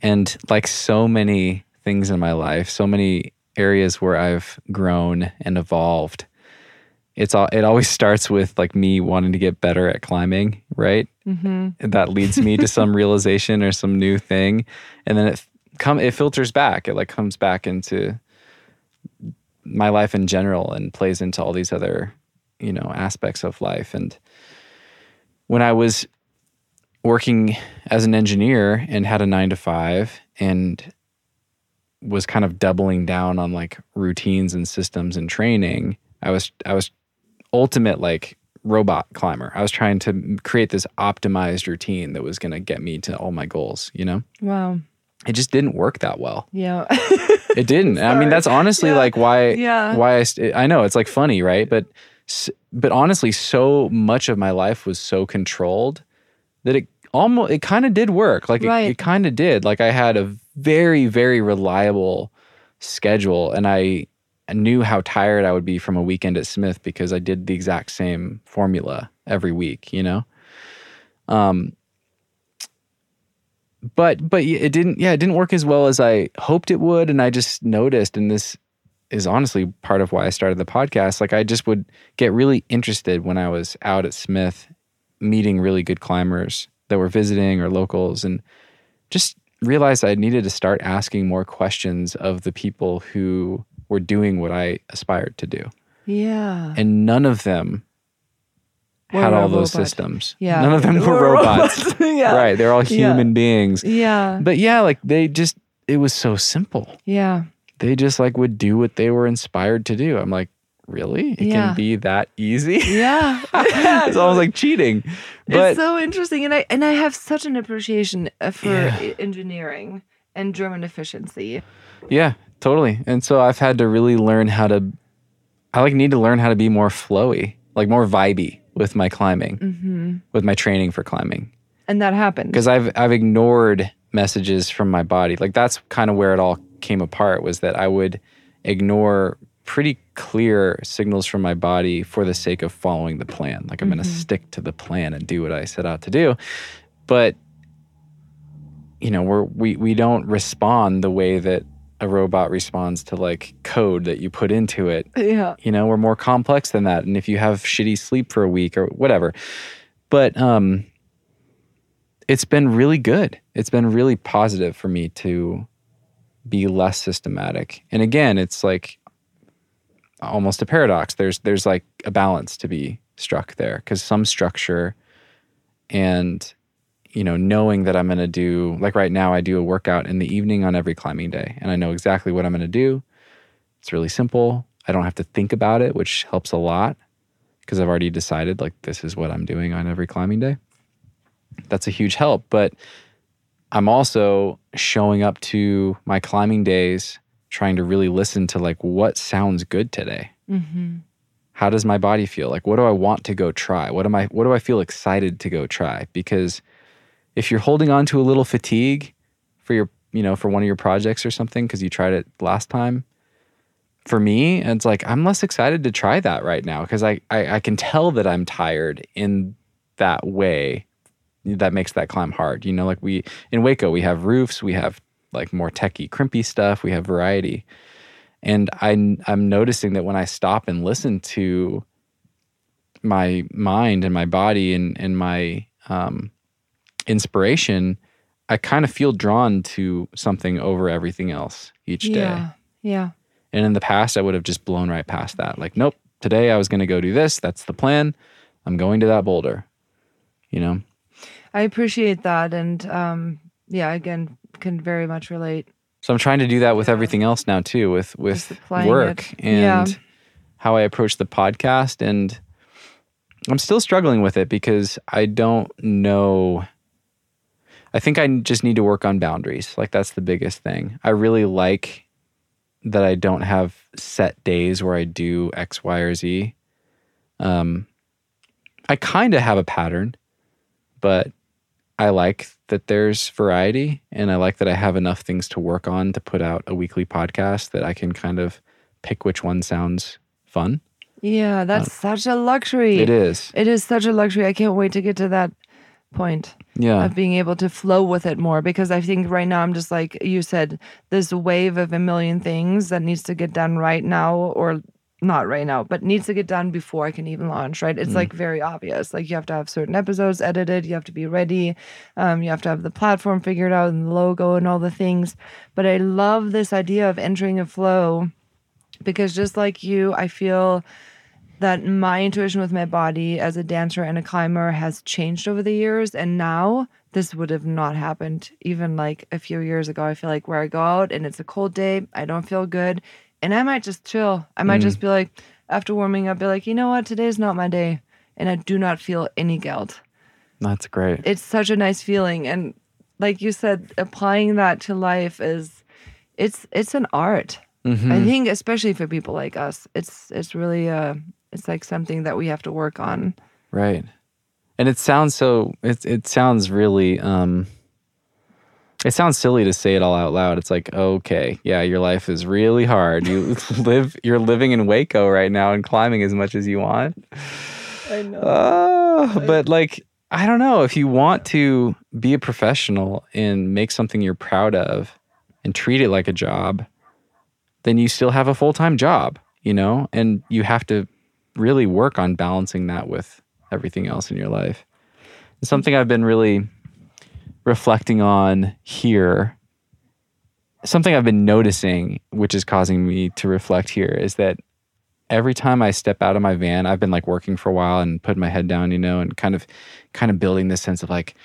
And like so many things in my life, so many areas where I've grown and evolved, it always starts with like me wanting to get better at climbing, right? Mm-hmm. That leads me to some realization or some new thing, and then it filters back. It like comes back into my life in general and plays into all these other, you know, aspects of life. And when I was working as an engineer and had a 9-to-5 and was kind of doubling down on like routines and systems and training, I was ultimate like robot climber. I was trying to create this optimized routine that was going to get me to all my goals, you know? Wow. It just didn't work that well. Yeah. It didn't. Sorry. I mean, that's honestly like why I know it's like funny, right? But honestly, so much of my life was so controlled that it kind of did work. Like it kind of did. Like I had a very, very reliable schedule, and I knew how tired I would be from a weekend at Smith because I did the exact same formula every week, you know? But it didn't work as well as I hoped it would. And I just noticed, and this is honestly part of why I started the podcast. Like I just would get really interested when I was out at Smith meeting really good climbers that were visiting or locals, and just realized I needed to start asking more questions of the people who were doing what I aspired to do. Yeah. And none of them had all those systems. Yeah. None of them were robots. Yeah. Right. They're all human beings. Yeah. But yeah, like it was so simple. Yeah. They just like would do what they were inspired to do. I'm like, really? It can be that easy? Yeah. It's almost like cheating. But it's so interesting. And I have such an appreciation for engineering and German efficiency. Yeah. Totally. And so I've had to really learn I need to learn how to be more flowy, like more vibey with my climbing, with my training for climbing. And that happened. Because I've ignored messages from my body. Like that's kind of where it all came apart, was that I would ignore pretty clear signals from my body for the sake of following the plan. Like I'm going to stick to the plan and do what I set out to do. But, you know, we don't respond the way that a robot responds to like code that you put into it. Yeah. You know, we're more complex than that. And if you have shitty sleep for a week or whatever, but it's been really good. It's been really positive for me to be less systematic. And again, it's like almost a paradox. There's like a balance to be struck there, because some structure and, you know, knowing that I'm going to do, like right now I do a workout in the evening on every climbing day, and I know exactly what I'm going to do. It's really simple. I don't have to think about it, which helps a lot, because I've already decided like this is what I'm doing on every climbing day. That's a huge help. But I'm also showing up to my climbing days trying to really listen to like what sounds good today. Mm-hmm. How does my body feel? Like what do I want to go try? What do I feel excited to go try? Because if you're holding on to a little fatigue for your, you know, for one of your projects or something because you tried it last time, for me, it's like I'm less excited to try that right now because I can tell that I'm tired in that way that makes that climb hard. You know, like we in Waco, we have roofs, we have like more techie, crimpy stuff, we have variety. And I'm noticing that when I stop and listen to my mind and my body and my inspiration, I kind of feel drawn to something over everything else each day. Yeah. And in the past, I would have just blown right past that. Like, nope, today I was going to go do this. That's the plan. I'm going to that boulder, you know? I appreciate that. And again, can very much relate. So I'm trying to do that with everything else now too, with work and how I approach the podcast. And I'm still struggling with it because I don't know. I think I just need to work on boundaries. Like that's the biggest thing. I really like that I don't have set days where I do X, Y, or Z. I kind of have a pattern, but I like that there's variety, and I like that I have enough things to work on to put out a weekly podcast that I can kind of pick which one sounds fun. Yeah, that's such a luxury. It is. It is such a luxury. I can't wait to get to that point of being able to flow with it more, because I think right now I'm just like you said, this wave of a million things that needs to get done right now, or not right now, but needs to get done before I can even launch, right? It's like very obvious. Like you have to have certain episodes edited, you have to be ready, you have to have the platform figured out and the logo and all the things. But I love this idea of entering a flow, because just like you, I feel that my intuition with my body as a dancer and a climber has changed over the years. And now this would have not happened even like a few years ago. I feel like where I go out and it's a cold day, I don't feel good. And I might just chill. I might just be like, after warming up, be like, you know what? Today's not my day. And I do not feel any guilt. That's great. It's such a nice feeling. And like you said, applying that to life is, it's an art. Mm-hmm. I think, especially for people like us, it's really, it's like something that we have to work on. Right. And it sounds so, it sounds really, it sounds silly to say it all out loud. It's like, okay, yeah, your life is really hard. You you're living in Waco right now and climbing as much as you want. I know. But like, I don't know, if you want to be a professional and make something you're proud of and treat it like a job, then you still have a full-time job, you know? And you have to really work on balancing that with everything else in your life. It's something I've been really reflecting on here, something I've been noticing, which is causing me to reflect here, is that every time I step out of my van, I've been like working for a while and putting my head down, you know, and kind of building this sense of like,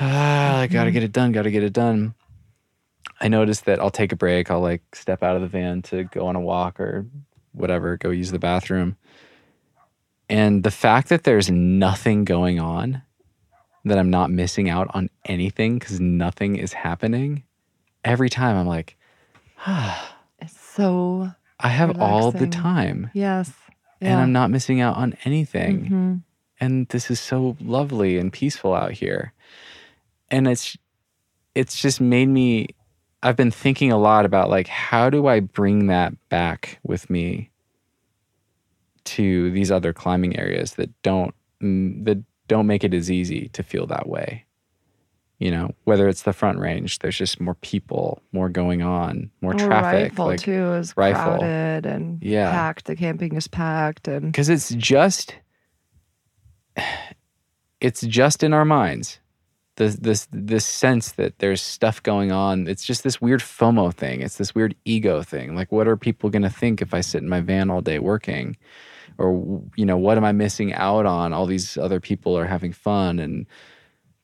I gotta get it done, I notice that I'll take a break. I'll like step out of the van to go on a walk or whatever, go use the bathroom. And the fact that there's nothing going on, that I'm not missing out on anything because nothing is happening. Every time I'm like, it's so I have relaxing. All the time. Yes. Yeah. And I'm not missing out on anything. Mm-hmm. And this is so lovely and peaceful out here. And it's just made me, I've been thinking a lot about like, how do I bring that back with me to these other climbing areas that don't make it as easy to feel that way. You know, whether it's the front range, there's just more people, more going on, more traffic. Rifle like, too is crowded and packed. The camping is packed. And because it's just in our minds. This sense that there's stuff going on. It's just this weird FOMO thing. It's this weird ego thing. Like, what are people going to think if I sit in my van all day working? Or, you know, what am I missing out on? All these other people are having fun and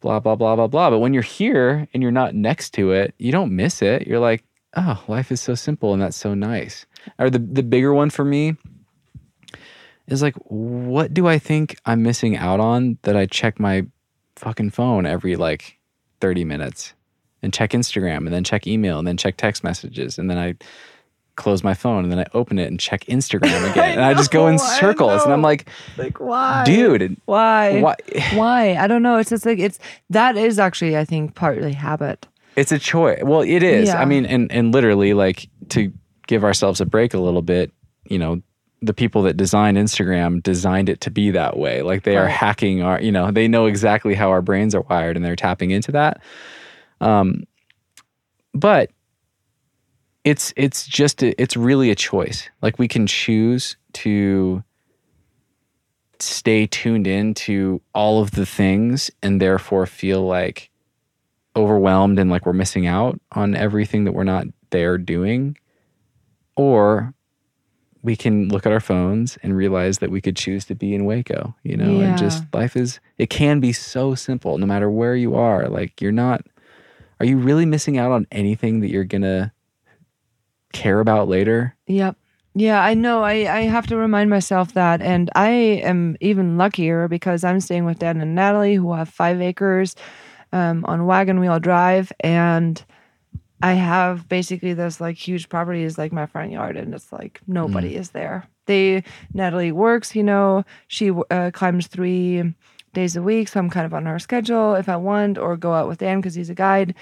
blah, blah, blah, blah, blah. But when you're here and you're not next to it, you don't miss it. You're like, oh, life is so simple and that's so nice. Or the bigger one for me is like, what do I think I'm missing out on that I check my fucking phone every like 30 minutes and check Instagram and then check email and then check text messages and then I close my phone and then I open it and check Instagram again. And I just go in circles and I'm like why? Dude. Why? Why? I don't know. It's just like that is actually, I think, partly habit. It's a choice. Well, it is. Yeah. I mean, and literally like to give ourselves a break a little bit, you know, the people that designed Instagram designed it to be that way. Like they are hacking our, you know, they know exactly how our brains are wired and they're tapping into that. But it's really a choice. Like we can choose to stay tuned in to all of the things and therefore feel like overwhelmed and like we're missing out on everything that we're not there doing. Or we can look at our phones and realize that we could choose to be in Waco, you know, and just life is, it can be so simple no matter where you are. Like you're not are you really missing out on anything that you're going to care about later? Yep. Yeah, I know. I have to remind myself that. And I am even luckier because I'm staying with Dan and Natalie, who have 5 acres on Wagon Wheel Drive. And I have basically this like huge property is like my front yard. And it's like nobody is there. Natalie works, you know, she climbs 3 days a week. So I'm kind of on her schedule if I want, or go out with Dan because he's a guide.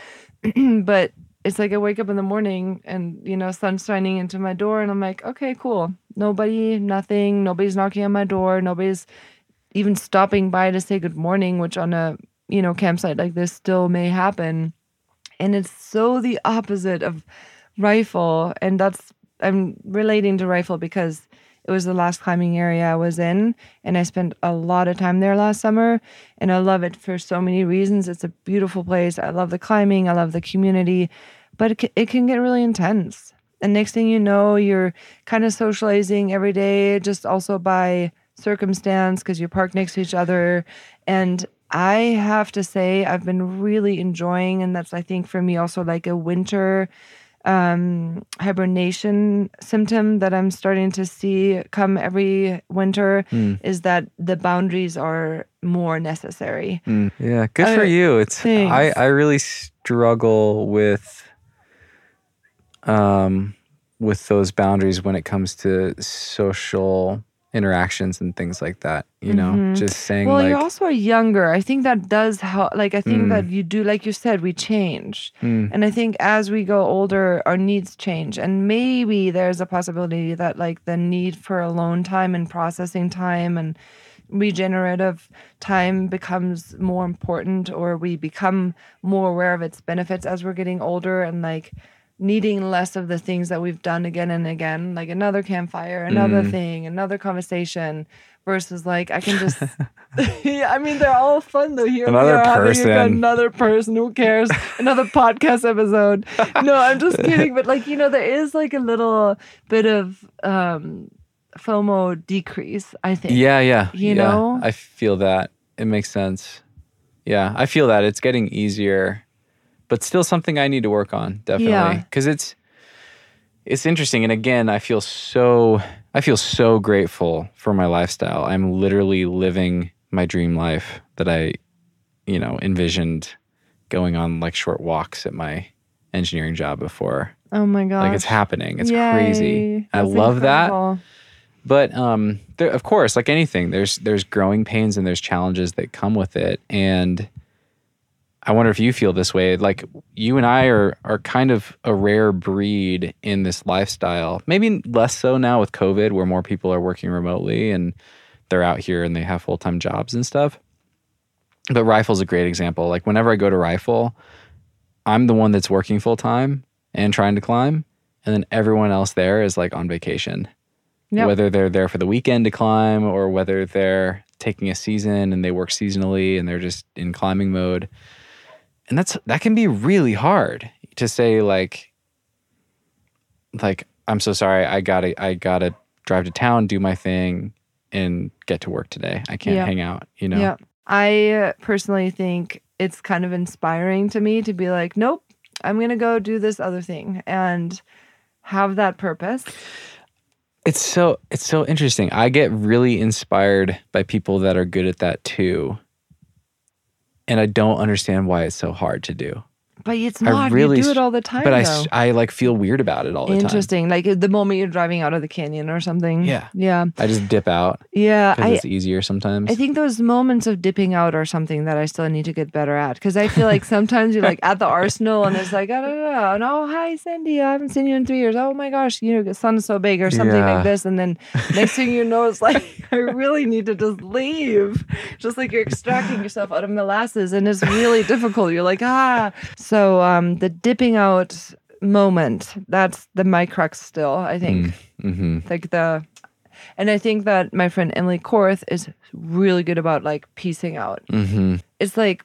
But it's like I wake up in the morning and, you know, sun's shining into my door and I'm like, okay, cool. Nobody, nothing. Nobody's knocking on my door. Nobody's even stopping by to say good morning, which on a, you know, campsite like this still may happen. And it's so the opposite of Rifle. And that's, I'm relating to Rifle because it was the last climbing area I was in, and I spent a lot of time there last summer, and I love it for so many reasons. It's a beautiful place. I love the climbing. I love the community, but it can get really intense. And next thing you know, you're kind of socializing every day, just also by circumstance because you park next to each other. And I have to say I've been really enjoying, and that's, I think, for me also like a winter hibernation symptom that I'm starting to see come every winter is that the boundaries are more necessary. Yeah, good for you. It's thanks. I really struggle with those boundaries when it comes to social interactions and things like that, you know, just saying, well, like, you're also younger. I think that does help. Like, I think that you do, like you said, we change. And I think as we go older, our needs change. And maybe there's a possibility that like the need for alone time and processing time and regenerative time becomes more important, or we become more aware of its benefits as we're getting older and like needing less of the things that we've done again and again, like another campfire, another thing, another conversation, versus like, I can just, I mean, they're all fun though. Here another we are person. Having another person, who cares? Another podcast episode. No, I'm just kidding. But like, you know, there is like a little bit of FOMO decrease, I think. Yeah. You know? I feel that. It makes sense. Yeah, I feel that. It's getting easier. But still something I need to work on, definitely. Because it's interesting. And again, I feel so grateful for my lifestyle. I'm literally living my dream life that I, you know, envisioned going on like short walks at my engineering job before. Oh my gosh. Like it's happening. It's Yay. Crazy. That's I love incredible. That. But there, of course, like anything, there's growing pains and there's challenges that come with it. And I wonder if you feel this way. Like you and I are kind of a rare breed in this lifestyle. Maybe less so now with COVID, where more people are working remotely and they're out here and they have full-time jobs and stuff. But Rifle's a great example. Like whenever I go to Rifle, I'm the one that's working full-time and trying to climb. And then everyone else there is like on vacation. Yep. Whether they're there for the weekend to climb or whether they're taking a season and they work seasonally and they're just in climbing mode. And that can be really hard to say, like I'm so sorry, I gotta drive to town, do my thing, and get to work today. I can't hang out, you know? Yeah. I personally think it's kind of inspiring to me to be like, nope, I'm gonna go do this other thing and have that purpose. It's so interesting. I get really inspired by people that are good at that too. And I don't understand why it's so hard to do. But it's not. Really, you do it all the time, but though. I like feel weird about it all the time. Interesting. Like the moment you're driving out of the canyon or something. Yeah. I just dip out. Yeah. Because it's easier sometimes. I think those moments of dipping out are something that I still need to get better at. Because I feel like sometimes you're like at the arsenal and it's like, I don't know. And oh, hi, Cindy. I haven't seen you in 3 years. Oh my gosh. You know, the sun's so big or something like this. And then next thing you know, it's like, I really need to just leave. Just like you're extracting yourself out of molasses and it's really difficult. You're like, So the dipping out moment, that's my crux still, I think. And I think that my friend Emily Korth is really good about like piecing out. It's like,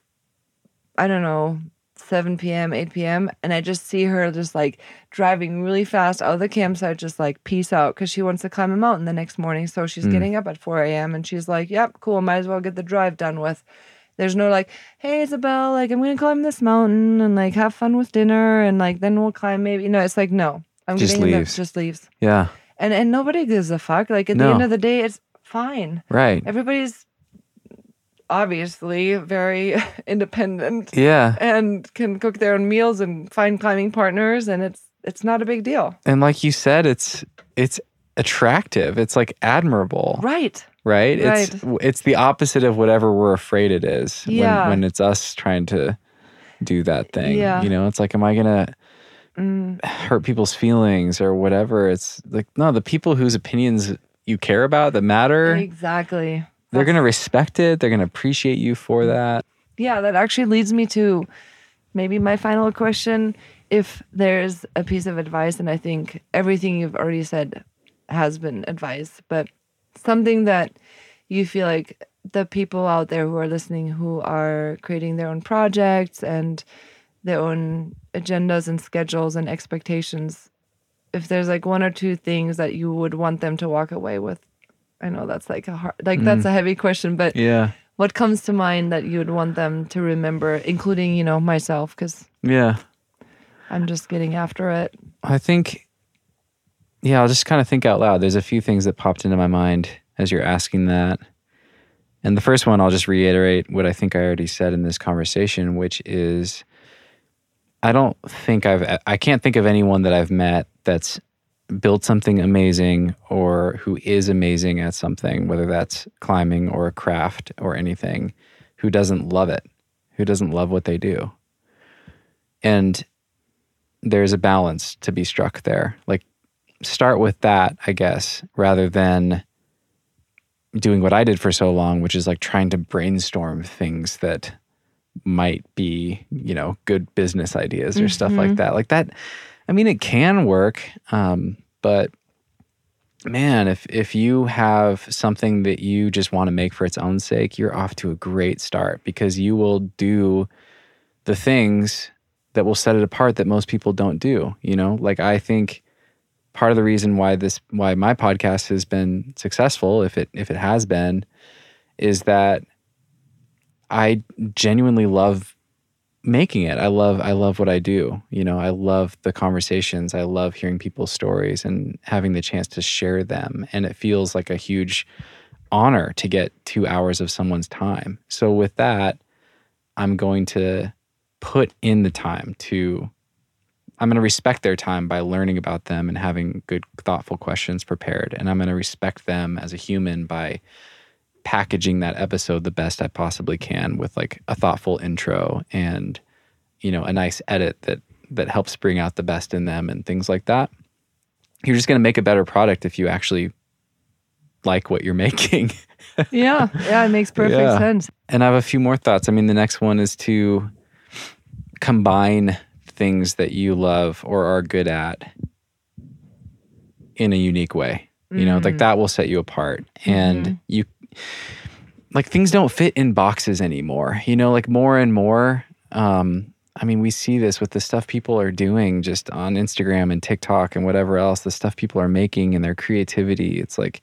I don't know, 7 p.m., 8 p.m. And I just see her just like driving really fast out of the campsite, just like peace out because she wants to climb a mountain the next morning. So she's getting up at 4 a.m. and she's like, yep, cool. Might as well get the drive done with. There's no like, hey, Isabel, like, I'm going to climb this mountain and like have fun with dinner and like then we'll climb maybe. You know, it's like, no. I'm just leaves. Just leaves. Yeah. And nobody gives a fuck. Like at the end of the day, it's fine. Right. Everybody's obviously very independent. Yeah. And can cook their own meals and find climbing partners. And it's not a big deal. And like you said, it's attractive. It's like admirable. Right. Right? Right. It's the opposite of whatever we're afraid it is. Yeah. When it's us trying to do that thing. Yeah. You know, it's like, am I going to hurt people's feelings or whatever? It's like, no, the people whose opinions you care about that matter. Exactly. They're going to respect it. They're going to appreciate you for that. Yeah, that actually leads me to maybe my final question. If there's a piece of advice, and I think everything you've already said has been advice, but something that you feel like the people out there who are listening, who are creating their own projects and their own agendas and schedules and expectations, if there's like one or two things that you would want them to walk away with. I know that's like a hard, like that's a heavy question, but yeah, what comes to mind that you would want them to remember, including, you know, myself, because I'm just getting after it. I think, yeah, I'll just kind of think out loud. There's a few things that popped into my mind as you're asking that. And the first one, I'll just reiterate what I think I already said in this conversation, which is I can't think of anyone that I've met that's built something amazing or who is amazing at something, whether that's climbing or a craft or anything, who doesn't love it, who doesn't love what they do. And there's a balance to be struck there. Like, start with that, I guess, rather than doing what I did for so long, which is like trying to brainstorm things that might be, you know, good business ideas or stuff like that. Like that, I mean, it can work, but man, if you have something that you just want to make for its own sake, you're off to a great start, because you will do the things that will set it apart that most people don't do. You know, like I think part of the reason why my podcast has been successful, if it has been, is that I genuinely love making it. I love what I do. You know, I love the conversations. I love hearing people's stories and having the chance to share them. And it feels like a huge honor to get 2 hours of someone's time. So with that, I'm going to put in the time I'm going to respect their time by learning about them and having good, thoughtful questions prepared. And I'm going to respect them as a human by packaging that episode the best I possibly can with like a thoughtful intro and, you know, a nice edit that helps bring out the best in them and things like that. You're just going to make a better product if you actually like what you're making. Yeah, it makes perfect sense. And I have a few more thoughts. I mean, the next one is to combine things that you love or are good at in a unique way. You know, like that will set you apart. And you, like, things don't fit in boxes anymore, you know, like more and more. I mean, we see this with the stuff people are doing just on Instagram and TikTok and whatever else, the stuff people are making and their creativity. It's like,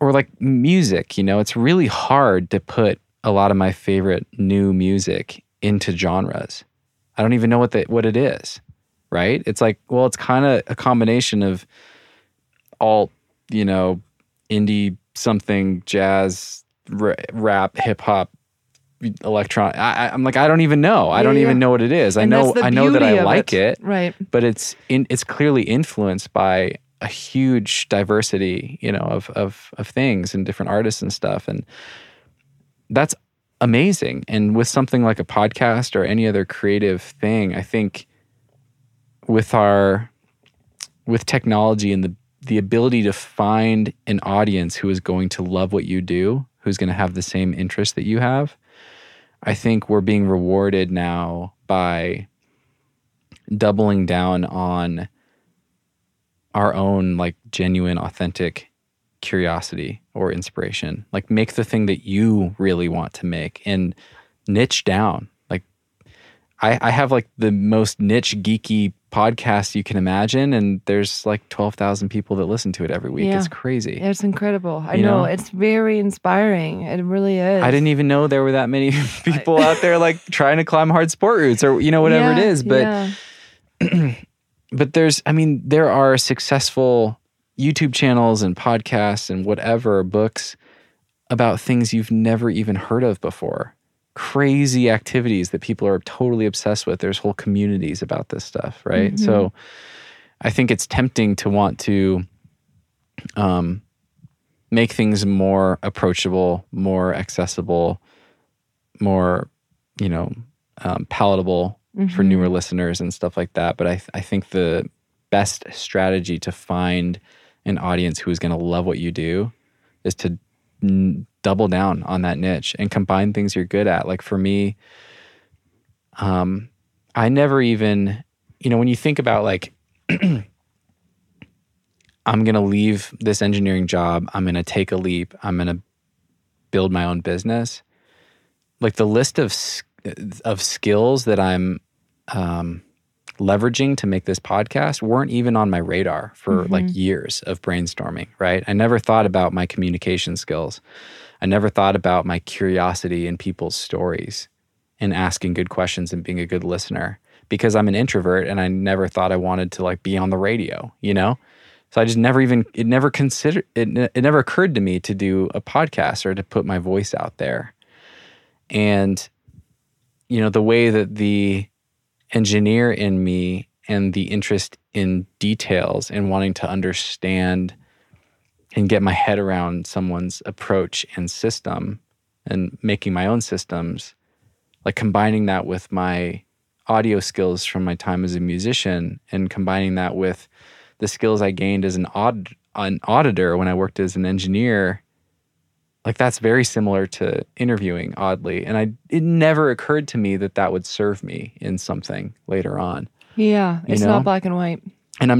or like music, you know, it's really hard to put a lot of my favorite new music into genres. I don't even know what it is, right? It's like, well, it's kind of a combination of alt, you know, indie, something, jazz, rap, hip hop, electronic. I'm like, I don't even know. I don't even know what it is. And I know that I like it, right? But it's clearly influenced by a huge diversity, you know, of things and different artists and stuff, and that's amazing. And with something like a podcast or any other creative thing, I think with technology and the ability to find an audience who is going to love what you do, who's going to have the same interest that you have, I think we're being rewarded now by doubling down on our own like genuine, authentic curiosity or inspiration. Like, make the thing that you really want to make and niche down. Like, I have like the most niche geeky podcast you can imagine, and there's like 12,000 people that listen to it every week. Yeah. It's crazy. It's incredible. I know. It's very inspiring. It really is. I didn't even know there were that many people out there like trying to climb hard sport routes or whatever it is. But but there are successful YouTube channels and podcasts and whatever, books about things you've never even heard of before. Crazy activities that people are totally obsessed with. There's whole communities about this stuff, right? Mm-hmm. So I think it's tempting to want to make things more approachable, more accessible, more, palatable mm-hmm. for newer listeners and stuff like that. But I think the best strategy to find an audience who is going to love what you do is to double down on that niche and combine things you're good at. Like for me, I never even, when you think about like, I'm going to leave this engineering job, I'm going to take a leap, I'm going to build my own business. Like the list of skills that I'm leveraging to make this podcast weren't even on my radar for mm-hmm. like years of brainstorming, right? I never thought about my communication skills. I never thought about my curiosity in people's stories and asking good questions and being a good listener, because I'm an introvert and I never thought I wanted to like be on the radio, So I just never even, it never occurred to me to do a podcast or to put my voice out there. And, the way that the engineer in me and the interest in details and wanting to understand and get my head around someone's approach and system and making my own systems, like combining that with my audio skills from my time as a musician and combining that with the skills I gained as an auditor when I worked as an engineer, like that's very similar to interviewing, oddly. And it never occurred to me that would serve me in something later on. Yeah, it's not black and white. And I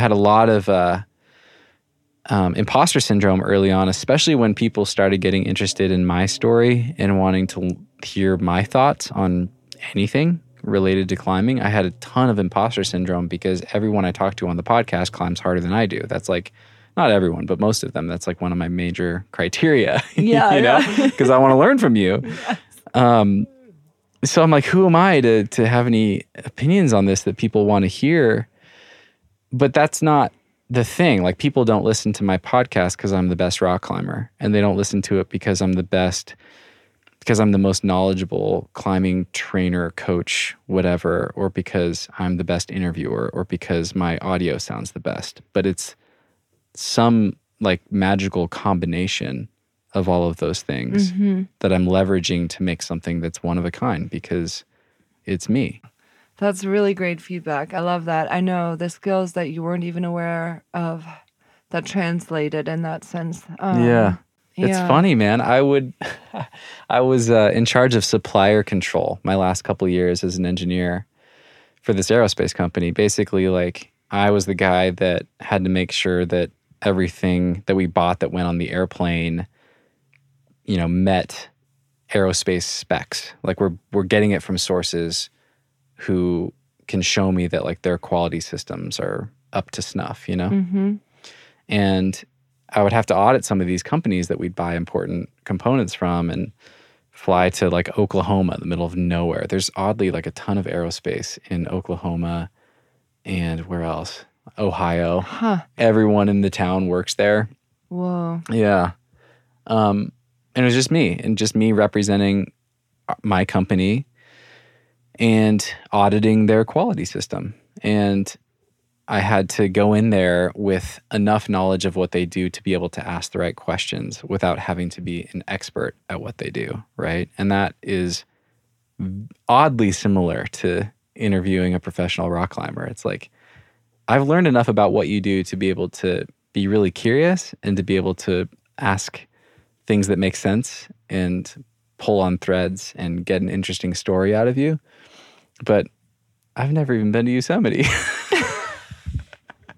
had a lot of imposter syndrome early on, especially when people started getting interested in my story and wanting to hear my thoughts on anything related to climbing. I had a ton of imposter syndrome because everyone I talk to on the podcast climbs harder than I do. That's like, not everyone, but most of them. That's like one of my major criteria, yeah, because I want to learn from you. Yes. So I'm like, who am I to have any opinions on this that people want to hear? But that's not the thing. Like, people don't listen to my podcast because I'm the best rock climber, and they don't listen to it because I'm the best, because I'm the most knowledgeable climbing trainer, coach, whatever, or because I'm the best interviewer, or because my audio sounds the best. But it's some like magical combination of all of those things mm-hmm. that I'm leveraging to make something that's one of a kind because it's me. That's really great feedback. I love that. I know the skills that you weren't even aware of that translated in that sense. It's funny, man. I was in charge of supplier control my last couple of years as an engineer for this aerospace company. Basically, like, I was the guy that had to make sure that everything that we bought that went on the airplane, met aerospace specs. Like we're getting it from sources who can show me that like their quality systems are up to snuff, Mm-hmm. And I would have to audit some of these companies that we'd buy important components from and fly to like Oklahoma, the middle of nowhere. There's oddly like a ton of aerospace in Oklahoma and where else? Ohio. Huh. Everyone in the town works there. Whoa. Yeah. And it was just me representing my company and auditing their quality system. And I had to go in there with enough knowledge of what they do to be able to ask the right questions without having to be an expert at what they do, right? And that is oddly similar to interviewing a professional rock climber. It's like, I've learned enough about what you do to be able to be really curious and to be able to ask things that make sense and pull on threads and get an interesting story out of you. But I've never even been to Yosemite.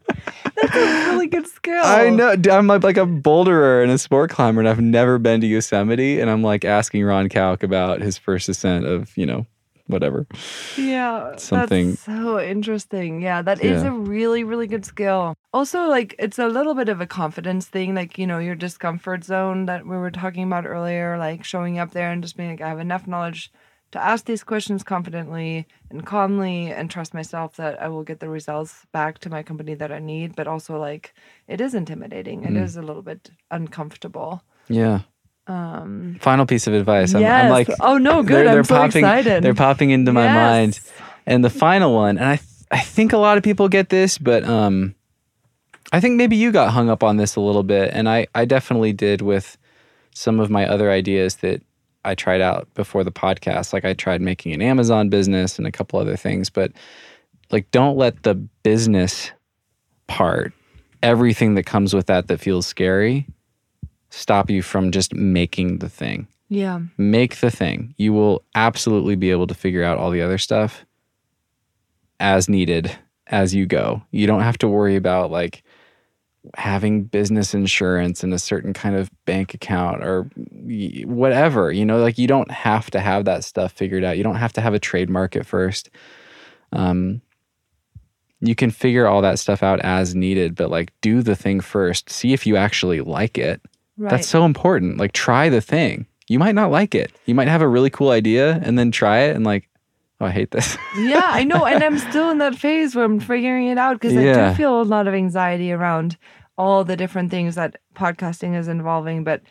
That's a really good skill. I know. I'm like a boulderer and a sport climber, and I've never been to Yosemite. And I'm like asking Ron Kauk about his first ascent of, whatever. Yeah. Something. That's so interesting. Yeah, that is a really, really good skill. Also, like, it's a little bit of a confidence thing, like, you know, your discomfort zone that we were talking about earlier, like showing up there and just being like, I have enough knowledge to ask these questions confidently and calmly and trust myself that I will get the results back to my company that I need. But also, like, it is intimidating. It is a little bit uncomfortable. Yeah. Final piece of advice. Yes. I'm like, oh no, good. They're I'm popping, so excited. They're popping into my mind. And the final one, and I think a lot of people get this, but I think maybe you got hung up on this a little bit. And I definitely did with some of my other ideas that I tried out before the podcast. Like, I tried making an Amazon business and a couple other things, but like, don't let the business part, everything that comes with that feels scary, stop you from just making the thing. Yeah. Make the thing. You will absolutely be able to figure out all the other stuff as needed as you go. You don't have to worry about like having business insurance and a certain kind of bank account or whatever, you know, like you don't have to have that stuff figured out. You don't have to have a trademark at first. You can figure all that stuff out as needed, but like do the thing first. See if you actually like it. Right. That's so important. Like try the thing. You might not like it. You might have a really cool idea and then try it and like, oh, I hate this. Yeah, I know. And I'm still in that phase where I'm figuring it out because I do feel a lot of anxiety around all the different things that podcasting is involving. But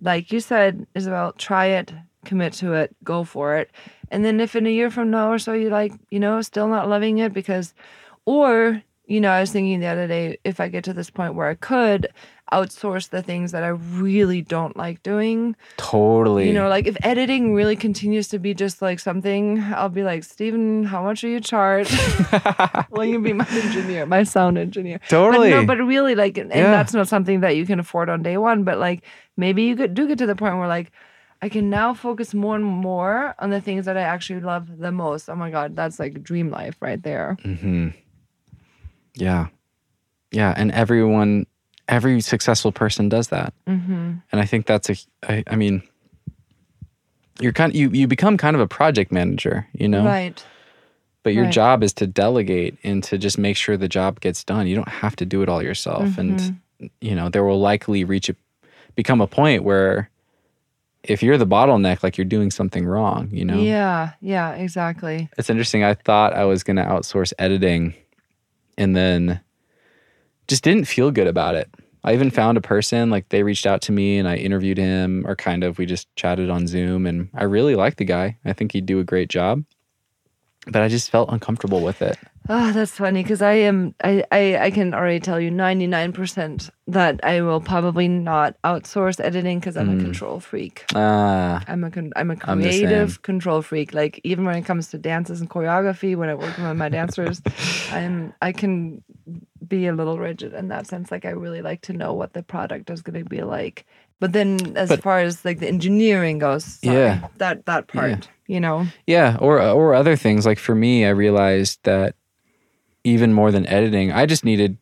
like you said, Isabel, try it, commit to it, go for it. And then if in a year from now or so you're like, you know, still not loving it because, or, you know, I was thinking the other day, if I get to this point where I could outsource the things that I really don't like doing. Totally. You know, like if editing really continues to be just like something, I'll be like, Steven, how much are you charged? Will you be my engineer, my sound engineer? Totally. But, no, but really like, and that's not something that you can afford on day one, but like maybe you do get to the point where like, I can now focus more and more on the things that I actually love the most. Oh my God, that's like dream life right there. Mm-hmm. Yeah. Yeah. And every successful person does that. Mm-hmm. And I think that's I mean, you're you become kind of a project manager, you know? Right. But your job is to delegate and to just make sure the job gets done. You don't have to do it all yourself. Mm-hmm. And, you know, there will likely become a point where if you're the bottleneck, like you're doing something wrong, you know? Yeah. Yeah, exactly. It's interesting. I thought I was going to outsource editing and then just didn't feel good about it. I even found a person, like they reached out to me and I interviewed him, or kind of, we just chatted on Zoom and I really liked the guy. I think he'd do a great job, but I just felt uncomfortable with it. Oh, that's funny because I can already tell you 99% that I will probably not outsource editing because I'm a control freak. I'm a creative control freak. Like even when it comes to dances and choreography, when I work with my dancers, I can be a little rigid in that sense. Like I really like to know what the product is going to be like. But then as far as like the engineering goes, that part, you know? Yeah, or other things. Like for me, I realized that even more than editing, I just didn't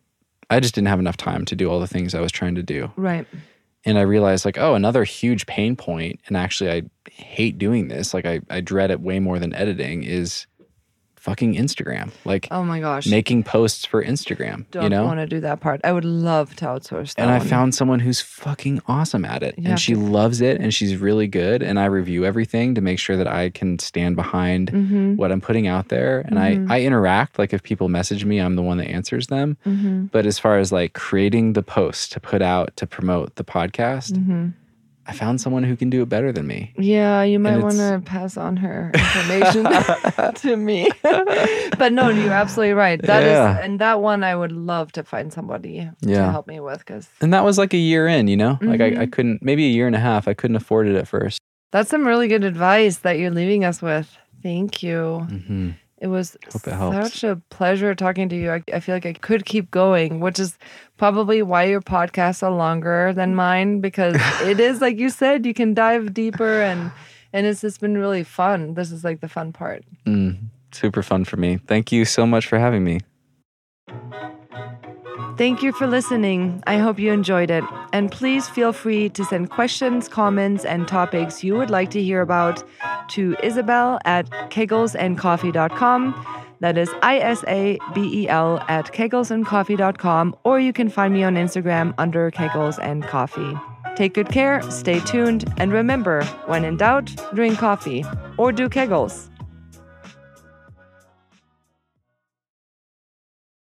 have enough time to do all the things I was trying to do. Right. And I realized like, oh, another huge pain point, and actually I hate doing this, like I dread it way more than editing, is fucking Instagram. Like, oh my gosh, making posts for Instagram. Don't want to do that part. I would love to outsource that. And I found someone who's fucking awesome at it. And she loves it and she's really good. And I review everything to make sure that I can stand behind what I'm putting out there. And I interact. Like if people message me, I'm the one that answers them. Mm-hmm. But as far as like creating the post to put out to promote the podcast, I found someone who can do it better than me. Yeah, you might want to pass on her information to me. But no, you're absolutely right. That is, and that one I would love to find somebody to help me with. And that was like a year in, you know? Like I couldn't, maybe a year and a half, I couldn't afford it at first. That's some really good advice that you're leaving us with. Thank you. Mm-hmm. It was such a pleasure talking to you. I feel like I could keep going, which is probably why your podcasts are longer than mine, because it is, like you said, you can dive deeper and it's just been really fun. This is like the fun part. Super fun for me. Thank you so much for having me. Thank you for listening. I hope you enjoyed it. And please feel free to send questions, comments, and topics you would like to hear about to isabel@kegelsandcoffee.com. That is isabel@kegelsandcoffee.com. Or you can find me on Instagram under Kegels and Coffee. Take good care, stay tuned, and remember, when in doubt, drink coffee or do Kegels.